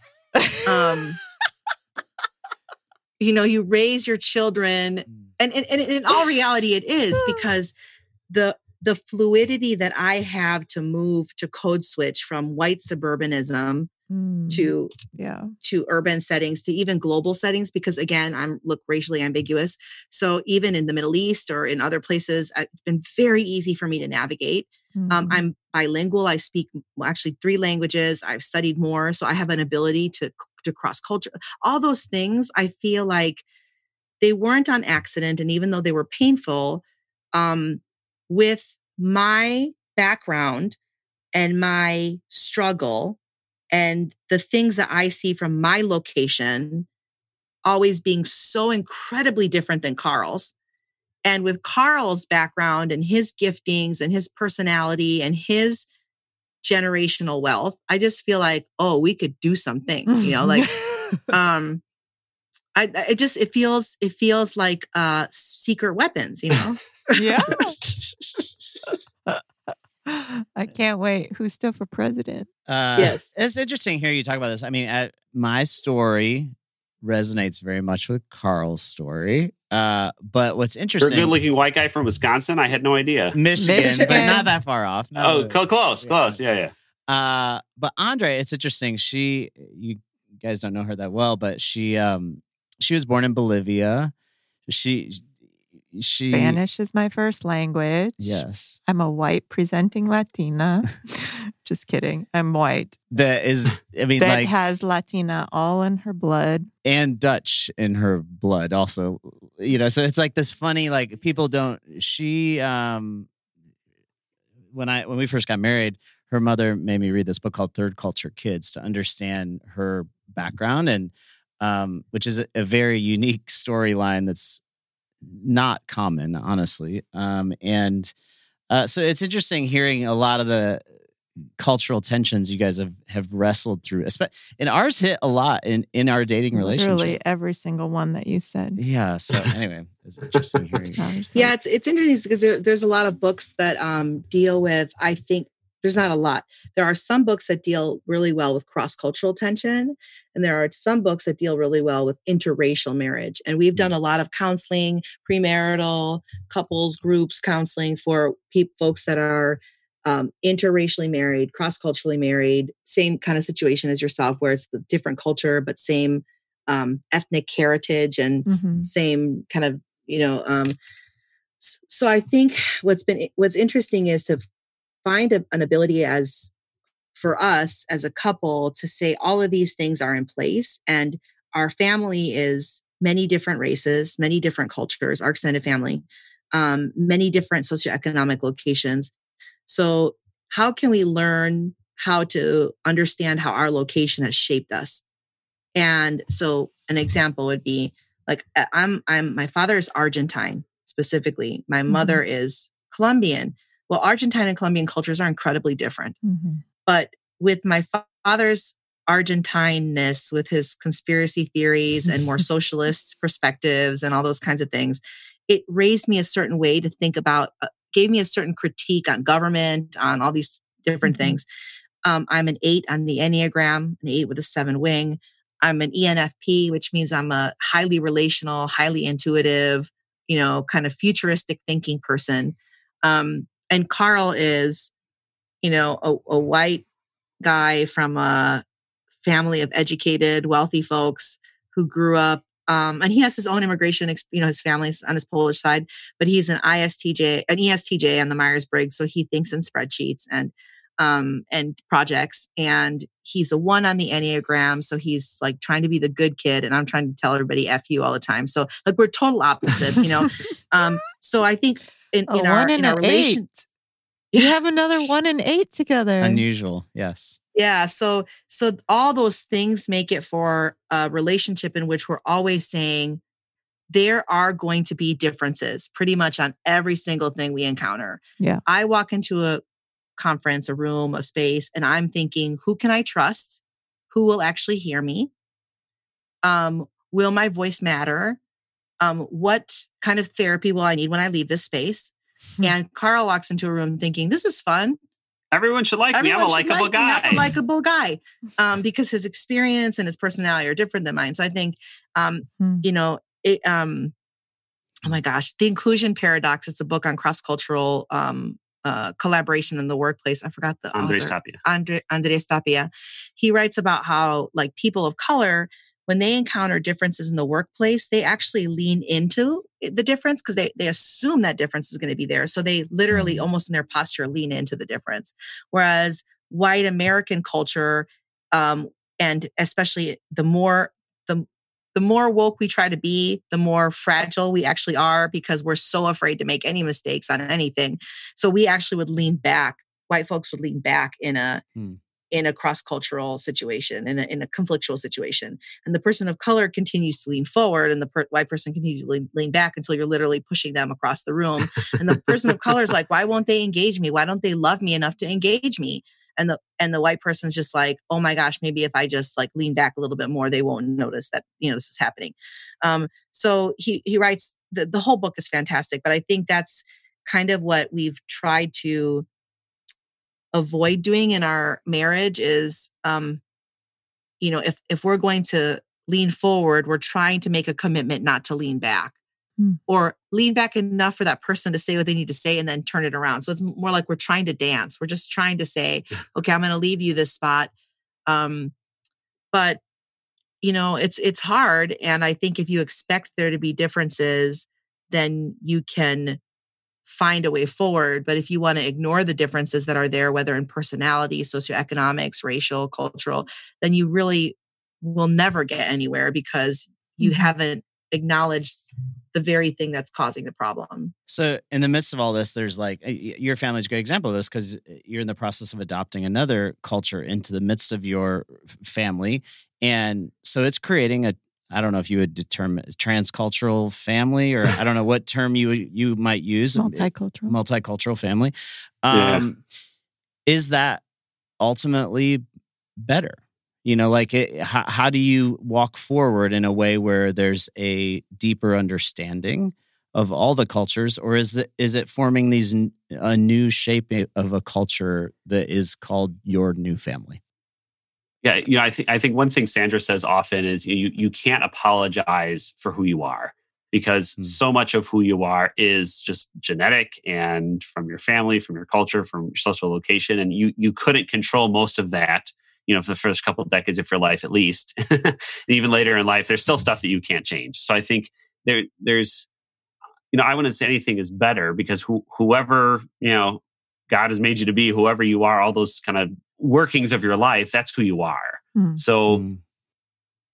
you raise your children, and in all reality, it is because the fluidity that I have to move to code switch from white suburbanism to urban settings, to even global settings, because again, I look racially ambiguous. So even in the Middle East or in other places, it's been very easy for me to navigate. Mm-hmm. I'm bilingual. I speak actually 3 languages. I've studied more. So I have an ability to cross culture. All those things, I feel like they weren't on accident. And even though they were painful, with my background and my struggle and the things that I see from my location always being so incredibly different than Carl's, And with Carl's background and his giftings and his personality and his generational wealth, I just feel like, oh, we could do something, you know, like, it feels like secret weapons, you know? Yeah. I can't wait. Who's still for president? Yes. It's interesting hearing you talk about this. I mean, my story resonates very much with Carl's story. But what's interesting... You're a good-looking white guy from Wisconsin? I had no idea. Michigan. But not that far off. No. Oh, close. Yeah. But Andre, it's interesting. You guys don't know her that well, but she was born in Bolivia. Spanish is my first language. Yes. I'm a white presenting Latina. Just kidding. I'm white. That has Latina all in her blood. And Dutch in her blood also. You know, so it's like this funny, like people don't, when we first got married, her mother made me read this book called Third Culture Kids to understand her background, and which is a very unique storyline that's not common, honestly. So it's interesting hearing a lot of the cultural tensions you guys have wrestled through. And ours hit a lot in our dating relationship. Literally every single one that you said. Yeah. So anyway, it's interesting hearing. Yeah, it's interesting because there's a lot of books that deal with, I think, there's not a lot. There are some books that deal really well with cross-cultural tension, and there are some books that deal really well with interracial marriage. And we've done a lot of counseling, premarital, couples, groups counseling for folks that are interracially married, cross-culturally married, same kind of situation as yourself, where it's a different culture, but same ethnic heritage and same kind of, you know. So I think what's interesting is to find an ability for us as a couple to say all of these things are in place, and our family is many different races, many different cultures, our extended family, many different socioeconomic locations. So how can we learn how to understand how our location has shaped us? And so an example would be like, my father is Argentine specifically. My mother is Colombian. Well, Argentine and Colombian cultures are incredibly different. Mm-hmm. But with my father's Argentineness, with his conspiracy theories and more socialist perspectives and all those kinds of things, it raised me a certain way to think about, gave me a certain critique on government, on all these different things. I'm an 8 on the Enneagram, an 8 with a 7 wing. I'm an ENFP, which means I'm a highly relational, highly intuitive, you know, kind of futuristic thinking person. And Carl is, you know, a white guy from a family of educated, wealthy folks who grew up, and he has his own immigration, you know, his family's on his Polish side, but he's an ESTJ on the Myers-Briggs. So he thinks in spreadsheets and projects, and he's a 1 on the Enneagram. So he's like trying to be the good kid, and I'm trying to tell everybody F you all the time. So like we're total opposites, you know? So I think in our relation, you have another 1 and 8 together. Unusual. Yes. Yeah. So all those things make it for a relationship in which we're always saying there are going to be differences pretty much on every single thing we encounter. Yeah. I walk into a conference, a room, a space, and I'm thinking, who can I trust? Who will actually hear me? Will my voice matter? What kind of therapy will I need when I leave this space? And Carl walks into a room thinking, this is fun. Everyone should like me. I'm a likable guy. Because his experience and his personality are different than mine. So I think, you know, oh my gosh, The Inclusion Paradox. It's a book on cross-cultural collaboration in the workplace. I forgot the Andres Tapia. He writes about how like people of color, when they encounter differences in the workplace, they actually lean into the difference because they assume that difference is going to be there. So they literally almost in their posture lean into the difference. Whereas white American culture, and especially the more woke we try to be, the more fragile we actually are because we're so afraid to make any mistakes on anything. So we actually would lean back. White folks would lean back in a cross-cultural situation, in a conflictual situation. And the person of color continues to lean forward and the white person continues to lean back until you're literally pushing them across the room. And the person of color is like, why won't they engage me? Why don't they love me enough to engage me? And the white person's just like, oh my gosh, maybe if I just like lean back a little bit more, they won't notice that, you know, this is happening. So he writes, the whole book is fantastic, but I think that's kind of what we've tried to avoid doing in our marriage is, you know, if we're going to lean forward, we're trying to make a commitment not to lean back. Or lean back enough for that person to say what they need to say and then turn it around. So it's more like we're trying to dance. We're just trying to say, okay, I'm going to leave you this spot. But, you know, it's hard. And I think if you expect there to be differences, then you can find a way forward. But if you want to ignore the differences that are there, whether in personality, socioeconomics, racial, cultural, then you really will never get anywhere because you haven't acknowledged the very thing that's causing the problem. So in the midst of all this, there's like, your family's a great example of this because you're in the process of adopting another culture into the midst of your family. And so it's creating a, I don't know if you would determine transcultural family, or I don't know what term you might use. Multicultural family. Is that ultimately better? You know, like how do you walk forward in a way where there's a deeper understanding of all the cultures, or is it forming a new shape of a culture that is called your new family? Yeah, you know, I think one thing Sandra says often is you can't apologize for who you are because so much of who you are is just genetic and from your family, from your culture, from your social location, and you couldn't control most of that. You know, for the first couple of decades of your life, at least, and even later in life, there's still stuff that you can't change. So I think there's, you know, I wouldn't say anything is better because whoever, you know, God has made you to be, whoever you are, all those kind of workings of your life, that's who you are. So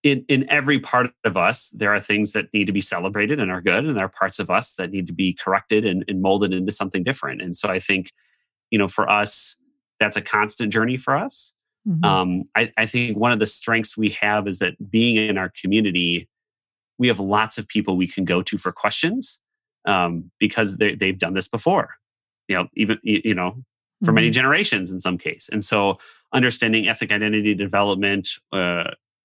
in every part of us, there are things that need to be celebrated and are good. And there are parts of us that need to be corrected and molded into something different. And so I think, you know, for us, that's a constant journey for us. I think one of the strengths we have is that being in our community, we have lots of people we can go to for questions because they've done this before, you know, even, you know, for many generations in some case. And so understanding ethnic identity development, you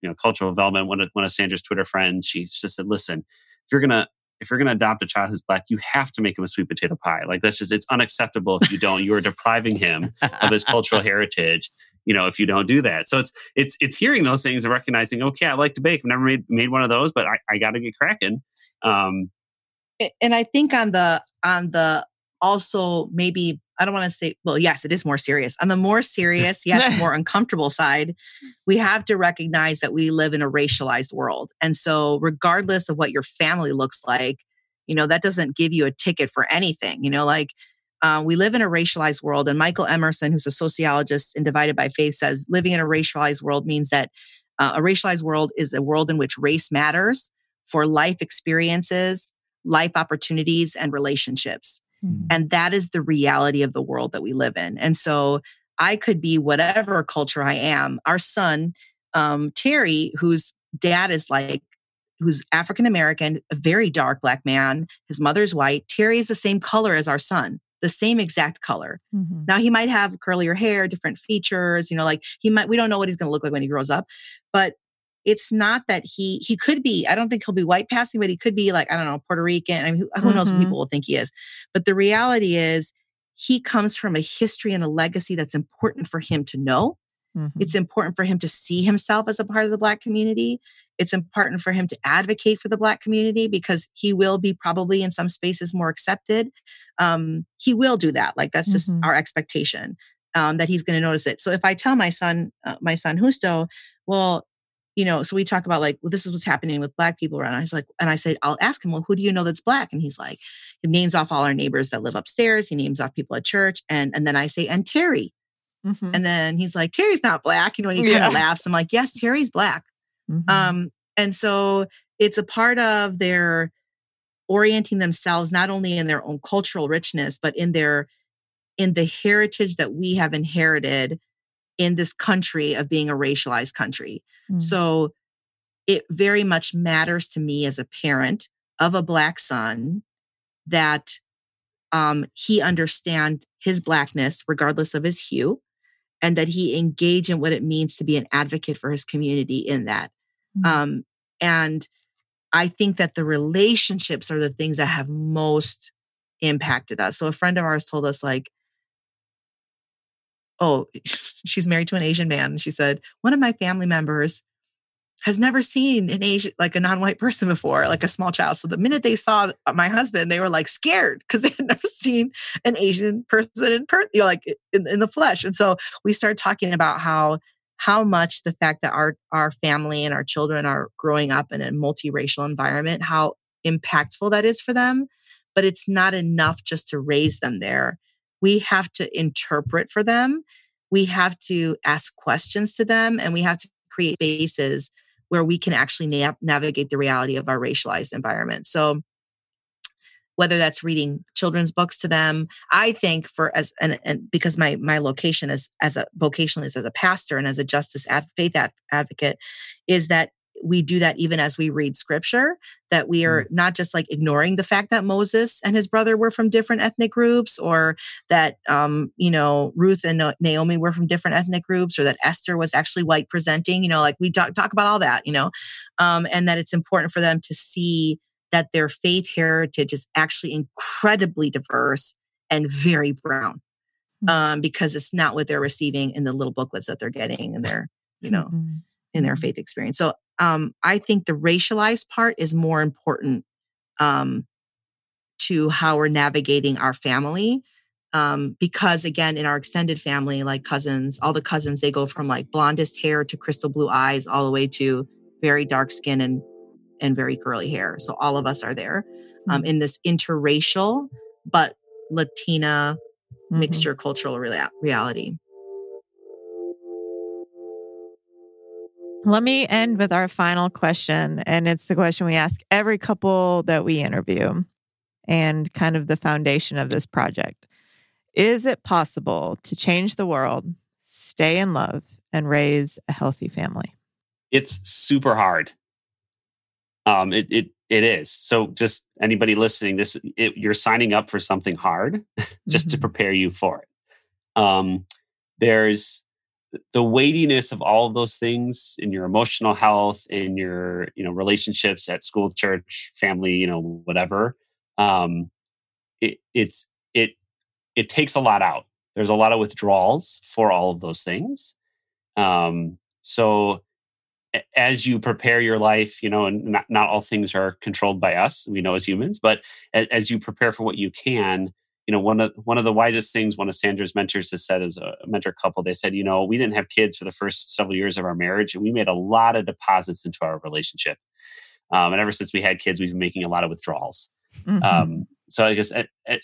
know, cultural development, one of Sandra's Twitter friends, she just said, listen, if you're going to adopt a child who's Black, you have to make him a sweet potato pie. Like that's just, it's unacceptable. If you don't, you are depriving him of his cultural heritage. You know, if you don't do that. So it's hearing those things and recognizing, okay, I like to bake. I've never made one of those, but I got to get cracking. And I think on the also maybe, I don't want to say, well, yes, it is more serious. On the more serious, yes, more uncomfortable side, we have to recognize that we live in a racialized world. And so regardless of what your family looks like, you know, that doesn't give you a ticket for anything, you know, like, we live in a racialized world. And Michael Emerson, who's a sociologist in Divided by Faith, says living in a racialized world means that a racialized world is a world in which race matters for life experiences, life opportunities, and relationships. And that is the reality of the world that we live in. And so I could be whatever culture I am. Our son, Terry, whose dad is like, who's African-American, a very dark Black man, his mother's white. Terry is the same color as our son. The same exact color. Now he might have curlier hair, different features, you know, like we don't know what he's going to look like when he grows up, but it's not that he could be, I don't think he'll be white passing, but he could be like, I don't know, Puerto Rican. I mean, who knows what people will think he is. But the reality is he comes from a history and a legacy that's important for him to know. It's important for him to see himself as a part of the Black community. It's important for him to advocate for the Black community because he will be probably in some spaces more accepted. He will do that. Like that's just our expectation that he's going to notice it. So if I tell my son Justo, well, you know, so we talk about like, well, this is what's happening with Black people around. I said, I'll ask him, well, who do you know that's Black? And he's like, he names off all our neighbors that live upstairs. He names off people at church. And then I say, and Terry. And then he's like, Terry's not Black. You know, and he kind of laughs. I'm like, yes, Terry's Black. And so it's a part of their orienting themselves, not only in their own cultural richness, but in the heritage that we have inherited in this country of being a racialized country. Mm. So it very much matters to me as a parent of a Black son that he understand his Blackness regardless of his hue, and that he engage in what it means to be an advocate for his community in that. Mm. And I think that the relationships are the things that have most impacted us. So a friend of ours told us, like, oh, she's married to an Asian man. She said, one of my family members has never seen an Asian, like a non-white person before, like a small child. So the minute they saw my husband, they were like scared because they had never seen an Asian person in the flesh. And so we started talking about how much the fact that our family and our children are growing up in a multiracial environment, how impactful that is for them. But it's not enough just to raise them there. We have to interpret for them. We have to ask questions to them, and we have to create spaces where we can actually navigate the reality of our racialized environment. So whether that's reading children's books to them, I think because my location is as a vocational is as a pastor and as a faith advocate, is that we do that even as we read scripture, that we are not just like ignoring the fact that Moses and his brother were from different ethnic groups, or that, Ruth and Naomi were from different ethnic groups, or that Esther was actually white presenting, like we talk about all that, and that it's important for them to see that their faith heritage is actually incredibly diverse and very brown, because it's not what they're receiving in the little booklets that they're getting in their, in their faith experience. So I think the racialized part is more important to how we're navigating our family. Because again, in our extended family, like cousins, all the cousins, they go from like blondest hair to crystal blue eyes, all the way to very dark skin and very curly hair. So all of us are there in this interracial, but Latina mixture cultural reality. Let me end with our final question. And it's the question we ask every couple that we interview and kind of the foundation of this project. Is it possible to change the world, stay in love, and raise a healthy family? It's super hard. It is. So just anybody listening, you're signing up for something hard just to prepare you for it. There's the weightiness of all of those things in your emotional health, in your, relationships at school, church, family, whatever. It takes a lot out. There's a lot of withdrawals for all of those things. So as you prepare your life, and not all things are controlled by us, we know as humans, but as you prepare for what you can, one of the wisest things one of Sandra's mentors has said as a mentor couple, they said, we didn't have kids for the first several years of our marriage, and we made a lot of deposits into our relationship. And ever since we had kids, we've been making a lot of withdrawals. Mm-hmm. So I guess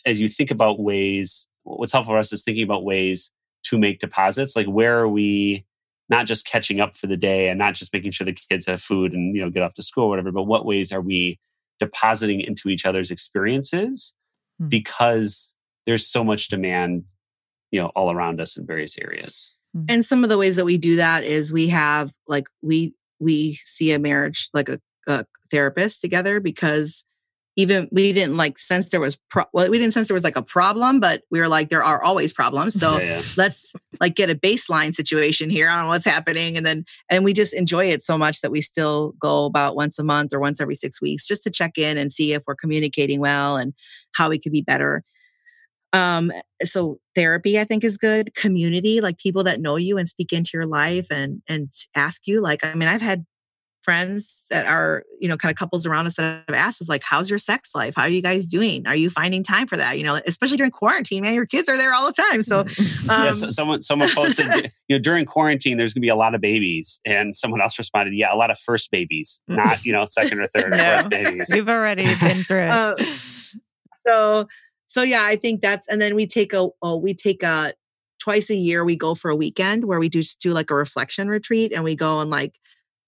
as you think about ways, what's helpful for us is thinking about ways to make deposits. Like, where are we not just catching up for the day and not just making sure the kids have food and, get off to school or whatever, but what ways are we depositing into each other's experiences? Because there's so much demand, all around us in various areas. And some of the ways that we do that is we have we see a marriage, like a therapist together, because even we didn't sense there was we didn't sense there was like a problem, but we were like, there are always problems. So let's get a baseline situation here on what's happening. And we just enjoy it so much that we still go about once a month or once every 6 weeks just to check in and see if we're communicating well and how we could be better. So therapy, I think, is good. Community, like people that know you and speak into your life and ask you, I've had friends that are, kind of couples around us that have asked us, how's your sex life? How are you guys doing? Are you finding time for that? Especially during quarantine, man, your kids are there all the time. So, someone posted, during quarantine, there's going to be a lot of babies, and someone else responded, yeah, a lot of first babies, not, second or third or fourth babies. You've already been through it. So yeah, I think that's, and then we take a twice a year, we go for a weekend where we just do a reflection retreat, and we go and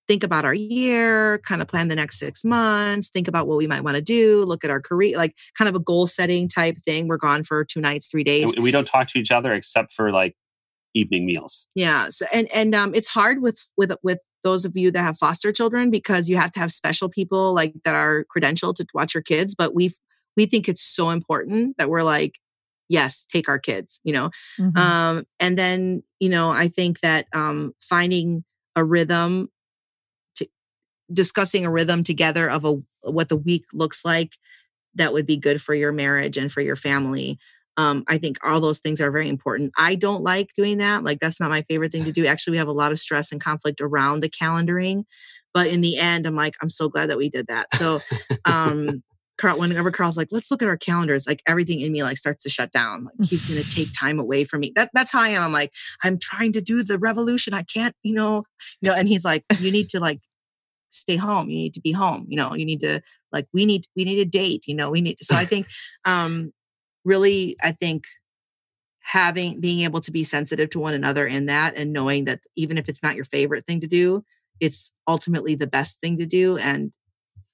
think about our year, kind of plan the next 6 months, think about what we might want to do, look at our career, kind of a goal setting type thing. We're gone for 2 nights, 3 days. And we don't talk to each other except for evening meals. Yeah. So, and it's hard with those of you that have foster children, because you have to have special people like that are credentialed to watch your kids. But we think it's so important that we're like, yes, take our kids, you know? Mm-hmm. And then, you know, I think that finding a rhythm, discussing a rhythm together of what the week looks like that would be good for your marriage and for your family. I think all those things are very important. I don't like doing that. Like, that's not my favorite thing to do. Actually, we have a lot of stress and conflict around the calendaring. But in the end, I'm like, I'm so glad that we did that. So Carl, whenever Carl's like, let's look at our calendars, like everything in me like starts to shut down. Like, he's going to take time away from me. That's how I am. I'm like, I'm trying to do the revolution. I can't, you know, and he's like, you need to like stay home. You need to be home. You know, you need to like, we need a date, you know, so I think, really, I think being able to be sensitive to one another in that, and knowing that even if it's not your favorite thing to do, it's ultimately the best thing to do. And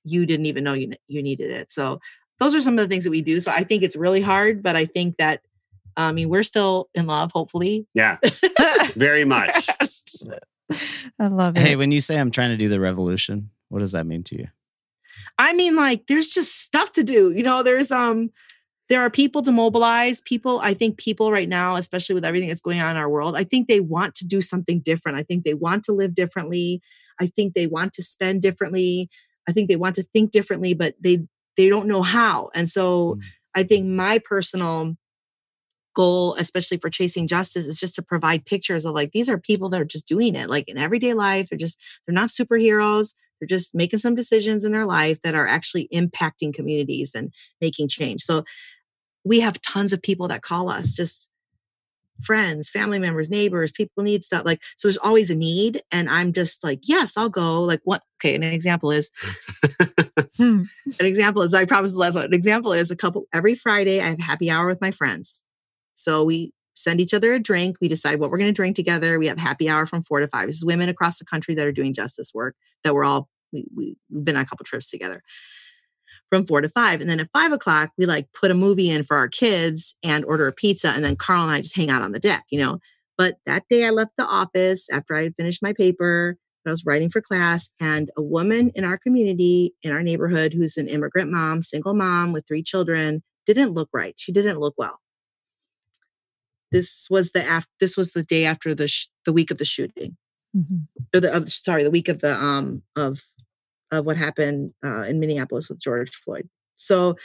you didn't even know you needed it. So those are some of the things that we do. So I think it's really hard, but I think that, I mean, we're still in love, hopefully. Yeah, very much. I love it. Hey, when you say I'm trying to do the revolution, what does that mean to you? I mean, like, there's just stuff to do. You know, there are people to mobilize. I think people right now, especially with everything that's going on in our world, I think they want to do something different. I think they want to live differently. I think they want to spend differently. I think they want to think differently, but they don't know how. And so I think my personal goal, especially for Chasing Justice, is just to provide pictures of like, these are people that are just doing it. Like in everyday life, they're not superheroes. They're just making some decisions in their life that are actually impacting communities and making change. So we have tons of people that call us, just friends, family members, neighbors, people need stuff. Like, so there's always a need. And I'm just like, yes, I'll go. Like, what? Okay. And an example is, I promise the last one. An example is every Friday I have happy hour with my friends. So we send each other a drink. We decide what we're going to drink together. We have happy hour from 4 to 5. This is women across the country that are doing justice work that we've been on a couple trips together. From 4 to 5. And then at 5 o'clock, we like put a movie in for our kids and order a pizza. And then Carl and I just hang out on the deck, you know. But that day I left the office after I had finished my paper. I was writing for class, and a woman in our community, in our neighborhood, who's an immigrant mom, single mom with 3 children, didn't look right. She didn't look well. This was the day after the week of the shooting, mm-hmm. or the week of of what happened in Minneapolis with George Floyd. So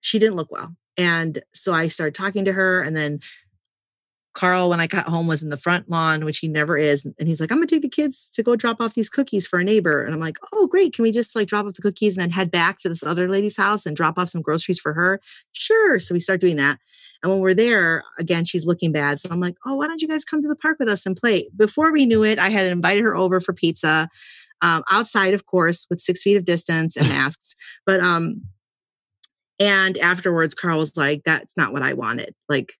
she didn't look well. And so I started talking to her. And then Carl, when I got home, was in the front lawn, which he never is. And he's like, I'm going to take the kids to go drop off these cookies for a neighbor. And I'm like, oh, great. Can we just like drop off the cookies and then head back to this other lady's house and drop off some groceries for her? Sure. So we start doing that. And when we're there, again, she's looking bad. So I'm like, oh, why don't you guys come to the park with us and play? Before we knew it, I had invited her over for pizza. Outside, of course, with 6 feet of distance and masks. But, and afterwards, Carl was like, that's not what I wanted. Like,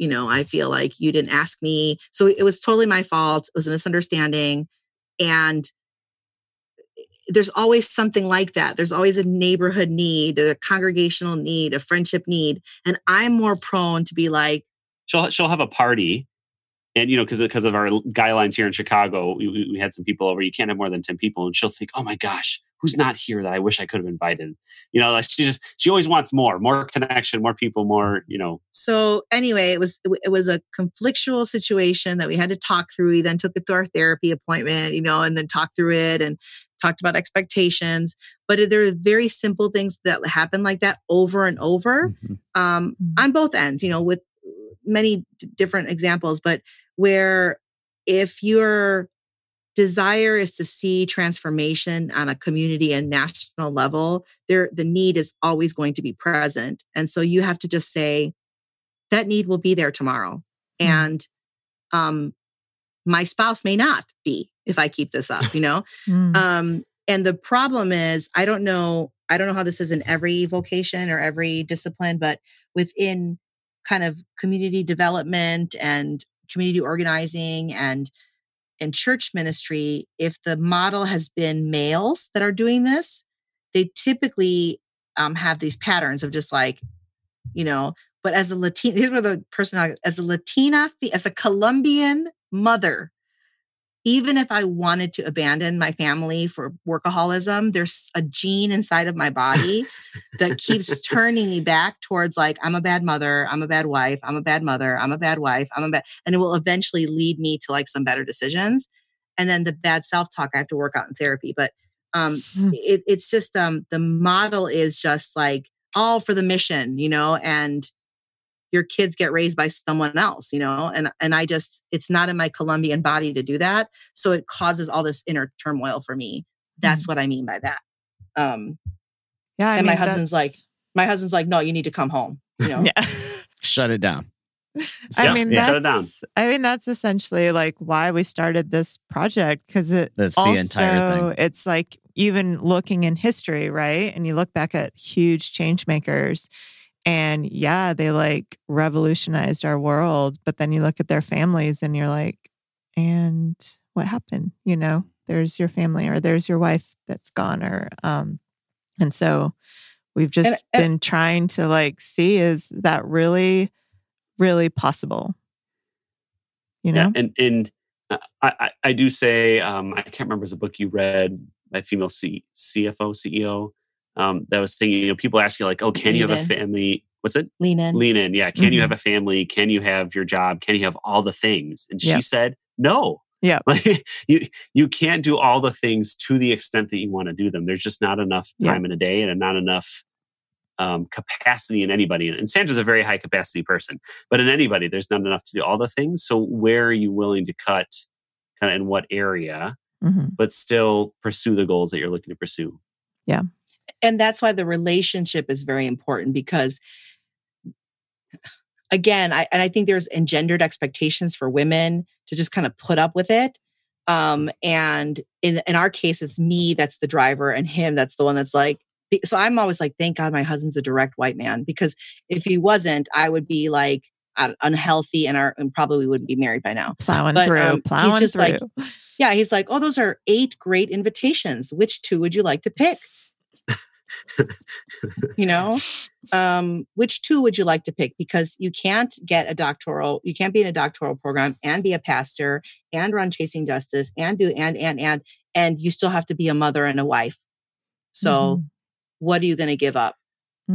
you know, I feel like you didn't ask me. So it was totally my fault. It was a misunderstanding. And there's always something like that. There's always a neighborhood need, a congregational need, a friendship need. And I'm more prone to be like, she'll have a party. And, you know, because of our guidelines here in Chicago, we had some people over. You can't have more than 10 people. And she'll think, oh, my gosh, who's not here that I wish I could have invited? You know, like she always wants more connection, more people, more, you know. So anyway, it was a conflictual situation that we had to talk through. We then took it to our therapy appointment, you know, and then talked through it and talked about expectations. But there are very simple things that happen like that over and over on both ends, you know, with many different examples, but where if your desire is to see transformation on a community and national level, the need is always going to be present. And so you have to just say, that need will be there tomorrow. Mm-hmm. And my spouse may not be if I keep this up, you know? Mm-hmm. And the problem is, I don't know how this is in every vocation or every discipline, but within kind of community development and community organizing and church ministry, if the model has been males that are doing this, they typically have these patterns of just like, you know, But as a Latina, here's where the personality, as a Latina, as a Colombian mother, even if I wanted to abandon my family for workaholism, there's a gene inside of my body that keeps turning me back towards like, I'm a bad mother, I'm a bad wife, I'm a bad mother, I'm a bad wife, and it will eventually lead me to like some better decisions. And then the bad self-talk I have to work out in therapy. But it's just, the model is just like all for the mission, you know, and your kids get raised by someone else, you know, and I just, it's not in my Colombian body to do that. So it causes all this inner turmoil for me. That's what I mean by that. Yeah. I mean, my husband's like, no, you need to come home. You know? Yeah. Shut it down. I mean, that's essentially like why we started this project. Cause that's the entire thing. It's like, even looking in history, right? And you look back at huge change makers. And yeah, they like revolutionized our world. But then you look at their families and you're like, and what happened? You know, there's your family or there's your wife that's gone or, and so we've just been trying to like, see, is that really, really possible? You know? Yeah, and I do say, I can't remember, it was a book you read by female CEO. That was thinking, you know, people ask you like, oh, can you have a family? What's it? Lean in. Yeah. Can you have a family? Can you have your job? Can you have all the things? And she said, no. Yeah. Like, you can't do all the things to the extent that you want to do them. There's just not enough time in a day and not enough capacity in anybody. And Sandra's a very high capacity person, but in anybody, there's not enough to do all the things. So where are you willing to cut kind of in what area, but still pursue the goals that you're looking to pursue? Yeah. And that's why the relationship is very important because, again, I think there's engendered expectations for women to just kind of put up with it. And in our case, it's me that's the driver and him that's the one that's like, so I'm always like, thank God my husband's a direct white man, because if he wasn't, I would be like unhealthy and probably wouldn't be married by now. Plowing through. He's just like, yeah, he's like, oh, those are 8 great invitations. Which 2 would you like to pick? You know, which 2 would you like to pick? Because you can't get you can't be in a doctoral program and be a pastor and run Chasing Justice and do, and you still have to be a mother and a wife. So what are you going to give up?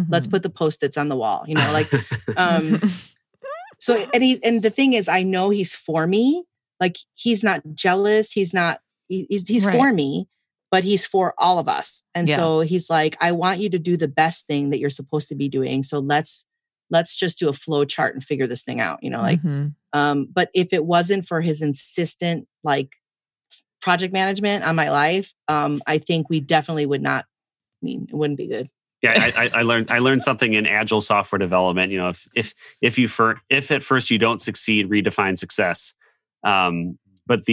Let's put the Post-its on the wall, you know, like, so, and the thing is, I know he's for me. Like he's not jealous. He's right. for me. But he's for all of us. And so he's like, I want you to do the best thing that you're supposed to be doing. So let's just do a flow chart and figure this thing out, you know, like, but if it wasn't for his insistent, like project management on my life, I think we definitely would not, I mean, it wouldn't be good. Yeah. I learned something in agile software development. You know, if at first you don't succeed, redefine success. But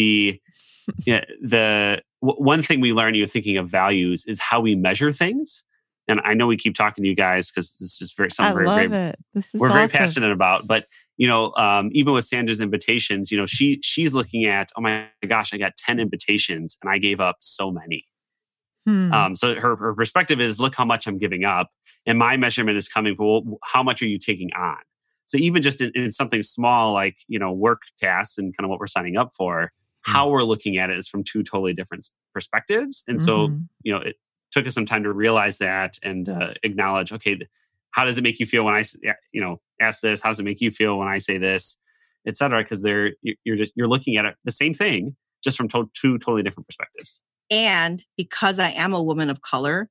one thing we learn, you're thinking of values, is how we measure things. And I know we keep talking to you guys because this is something we're very passionate about. But, you know, even with Sandra's invitations, you know, she's looking at, oh my gosh, I got 10 invitations and I gave up so many. So her perspective is, look how much I'm giving up. And my measurement is coming from, well, how much are you taking on? So even just in something small, like, you know, work tasks and kind of what we're signing up for, how we're looking at it is from 2 totally different perspectives. And so, you know, it took us some time to realize that and acknowledge, okay, how does it make you feel when I, you know, ask this? How does it make you feel when I say this, et cetera? Because you're looking at it, the same thing, just from 2 totally different perspectives. And because I am a woman of color,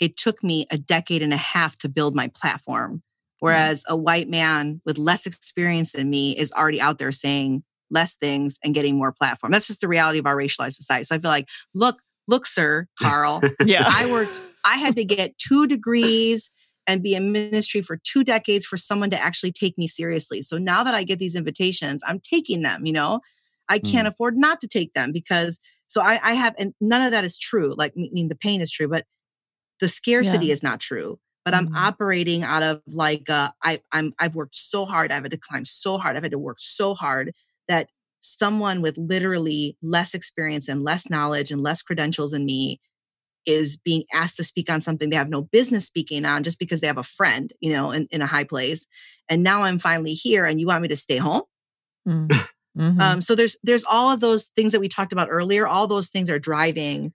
it took me a decade and a half to build my platform. Whereas a white man with less experience than me is already out there saying less things and getting more platform. That's just the reality of our racialized society. So I feel like, look, sir, Carl, I had to get 2 degrees and be in ministry for 2 decades for someone to actually take me seriously. So now that I get these invitations, I'm taking them, you know, I can't afford not to take them because I have, and none of that is true. Like, I mean, the pain is true, but the scarcity is not true. But I'm operating out of like, I've worked so hard. I've had to climb so hard. I've had to work so hard that someone with literally less experience and less knowledge and less credentials than me is being asked to speak on something they have no business speaking on just because they have a friend, you know, in a high place. And now I'm finally here and you want me to stay home? Mm-hmm. So there's all of those things that we talked about earlier. All those things are driving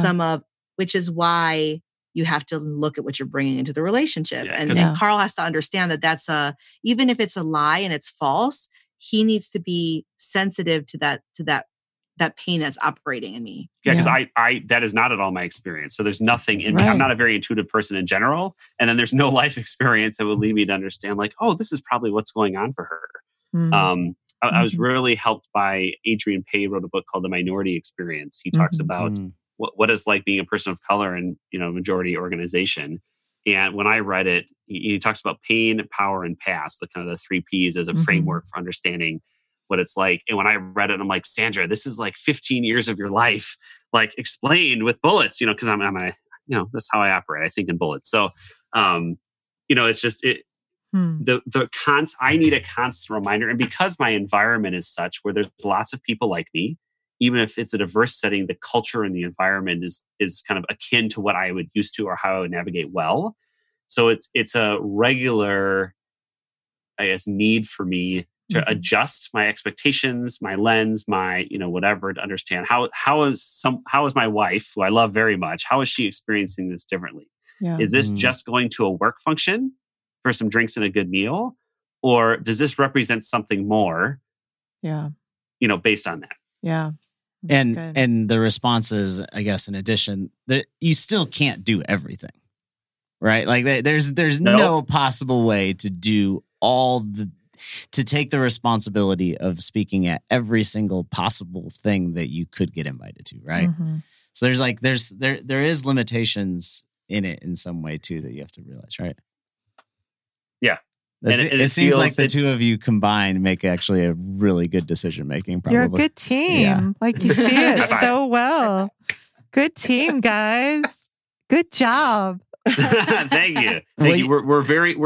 some of, which is why you have to look at what you're bringing into the relationship. And Carl has to understand that that's even if it's a lie and it's false, he needs to be sensitive to that pain that's operating in me. Yeah, because I that is not at all my experience. So there's nothing in me. I'm not a very intuitive person in general. And then there's no life experience that would lead me to understand like, oh, this is probably what's going on for her. Mm-hmm. I was really helped by Adrian Pei wrote a book called The Minority Experience. He talks about what it's like being a person of color in, you know, majority organization. And when I read it, he talks about pain, power, and past, the kind of the three Ps as a framework for understanding what it's like. And when I read it, I'm like, Sandra, this is like 15 years of your life, like explained with bullets, you know, because I'm that's how I operate. I think in bullets. So, it's just I need a constant reminder. And because my environment is such where there's lots of people like me, even if it's a diverse setting, the culture and the environment is kind of akin to what I would used to or how I would navigate well. So it's a regular, I guess, need for me to adjust my expectations, my lens, my, you know, whatever, to understand how is my wife, who I love very much, how is she experiencing this differently? Yeah. Is this just going to a work function for some drinks and a good meal? Or does this represent something more? Yeah. You know, based on that. Yeah. And the responses, I guess, in addition, that you still can't do everything. Right? Like there's no possible way to do to take the responsibility of speaking at every single possible thing that you could get invited to, right? Mm-hmm. So there is limitations in it in some way too that you have to realize, right? Yeah. It seems like the two of you combined make actually a really good decision-making probably. You're a good team. Yeah. Like you see it so well. Good team, guys. Good job. Thank you. Thank you. We're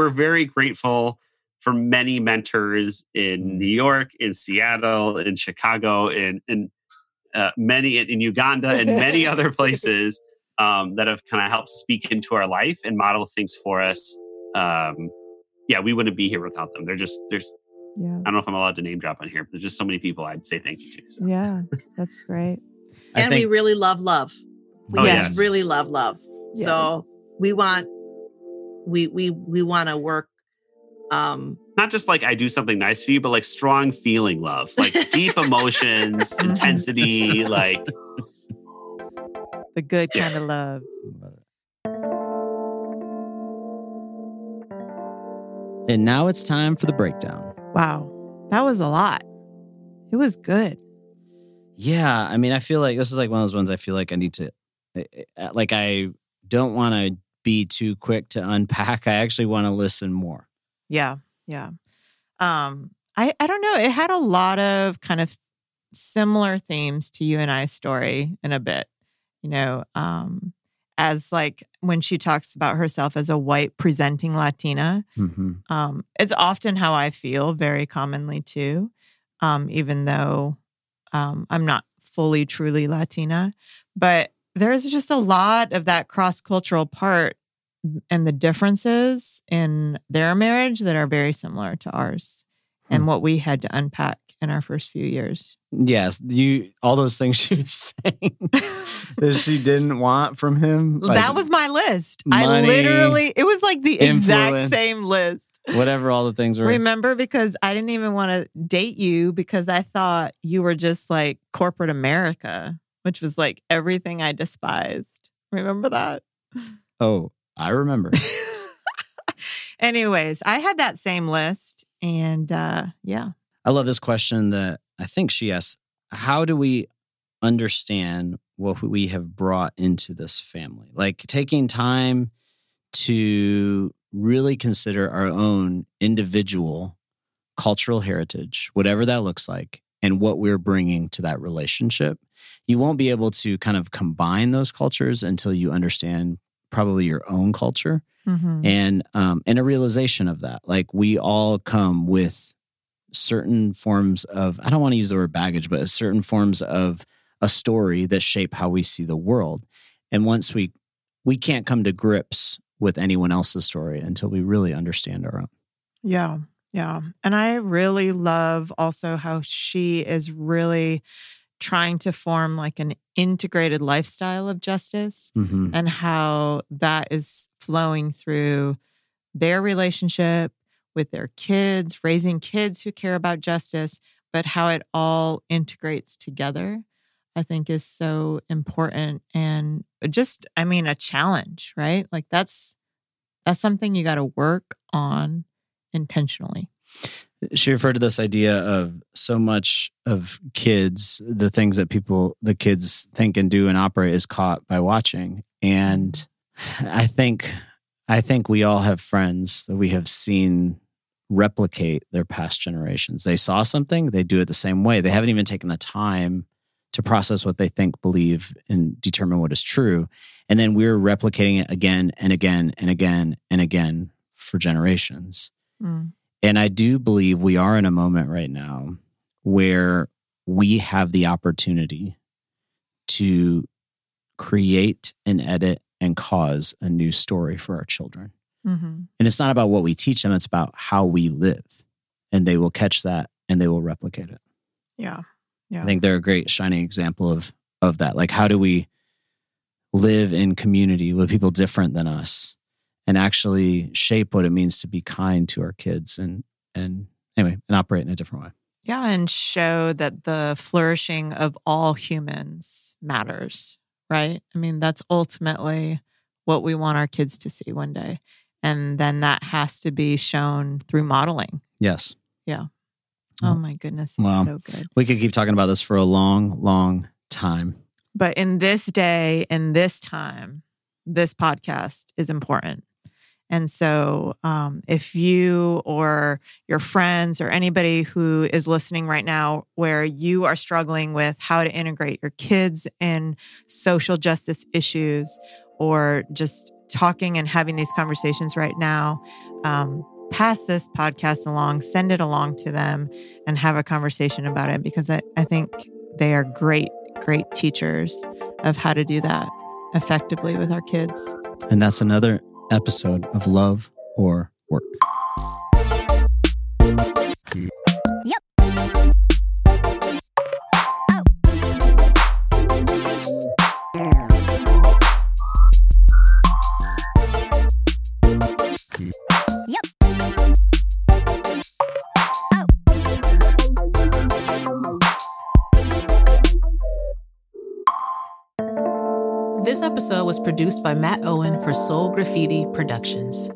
very grateful for many mentors in New York, in Seattle, in Chicago, and many in Uganda, and many other places that have kind of helped speak into our life and model things for us. We wouldn't be here without them. I don't know if I'm allowed to name drop on here, but there's just so many people I'd say thank you to. So. Yeah, that's great. And we really love. Really love. Yes. So we want to work. Not just like I do something nice for you, but like strong feeling love, like deep emotions, intensity, like the good kind of love. And now it's time for the breakdown. Wow. That was a lot. It was good. Yeah. I mean, I feel like this is like one of those ones I feel like I need to, like, I don't want to be too quick to unpack. I actually want to listen more. Yeah. Yeah. I don't know. It had a lot of kind of similar themes to you and I's story in a bit, you know, as like when she talks about herself as a white presenting Latina, it's often how I feel very commonly too, even though I'm not fully, truly Latina, but there's just a lot of that cross-cultural part and the differences in their marriage that are very similar to ours and what we had to unpack in our first few years. Yes. All those things she was saying that she didn't want from him. Like that was my list. It was like the exact same list. Whatever all the things were. Remember, because I didn't even want to date you because I thought you were just like corporate America, which was like everything I despised. Remember that? Oh, I remember. Anyways, I had that same list. And I love this question that I think she asked, how do we understand what we have brought into this family? Like taking time to really consider our own individual cultural heritage, whatever that looks like, and what we're bringing to that relationship. You won't be able to kind of combine those cultures until you understand probably your own culture and a realization of that. Like we all come with certain forms of, I don't want to use the word baggage, but certain forms of a story that shape how we see the world. And once we can't come to grips with anyone else's story until we really understand our own. Yeah. Yeah. And I really love also how she is really trying to form like an integrated lifestyle of justice, mm-hmm. and how that is flowing through their relationship with their kids, raising kids who care about justice, but how it all integrates together, I think is so important and just, I mean, a challenge, right? Like that's something you got to work on intentionally. She referred to this idea of so much of kids, the things that the kids think and do and operate is caught by watching. And I think we all have friends that we have seen replicate their past generations. They saw something, they do it the same way. They haven't even taken the time to process what they think, believe, and determine what is true. And then we're replicating it again and again and again and again for generations. Mm. And I do believe we are in a moment right now where we have the opportunity to create and edit and cause a new story for our children. Mm-hmm. And it's not about what we teach them, it's about how we live. And they will catch that and they will replicate it. Yeah. Yeah. I think they're a great shining example of that. Like, how do we live in community with people different than us and actually shape what it means to be kind to our kids and operate in a different way. Yeah, and show that the flourishing of all humans matters, right? I mean, that's ultimately what we want our kids to see one day. And then that has to be shown through modeling. Yes. Yeah. Oh my goodness, it's so good. We could keep talking about this for a long, long time. But in this day, in this time, this podcast is important. And so if you or your friends or anybody who is listening right now where you are struggling with how to integrate your kids in social justice issues or just talking and having these conversations right now, pass this podcast along, send it along to them and have a conversation about it, because I think they are great, great teachers of how to do that effectively with our kids. And that's another episode of Love or Work. Yep. Oh. Yep. This episode was produced by Matt Owen for Soul Graffiti Productions.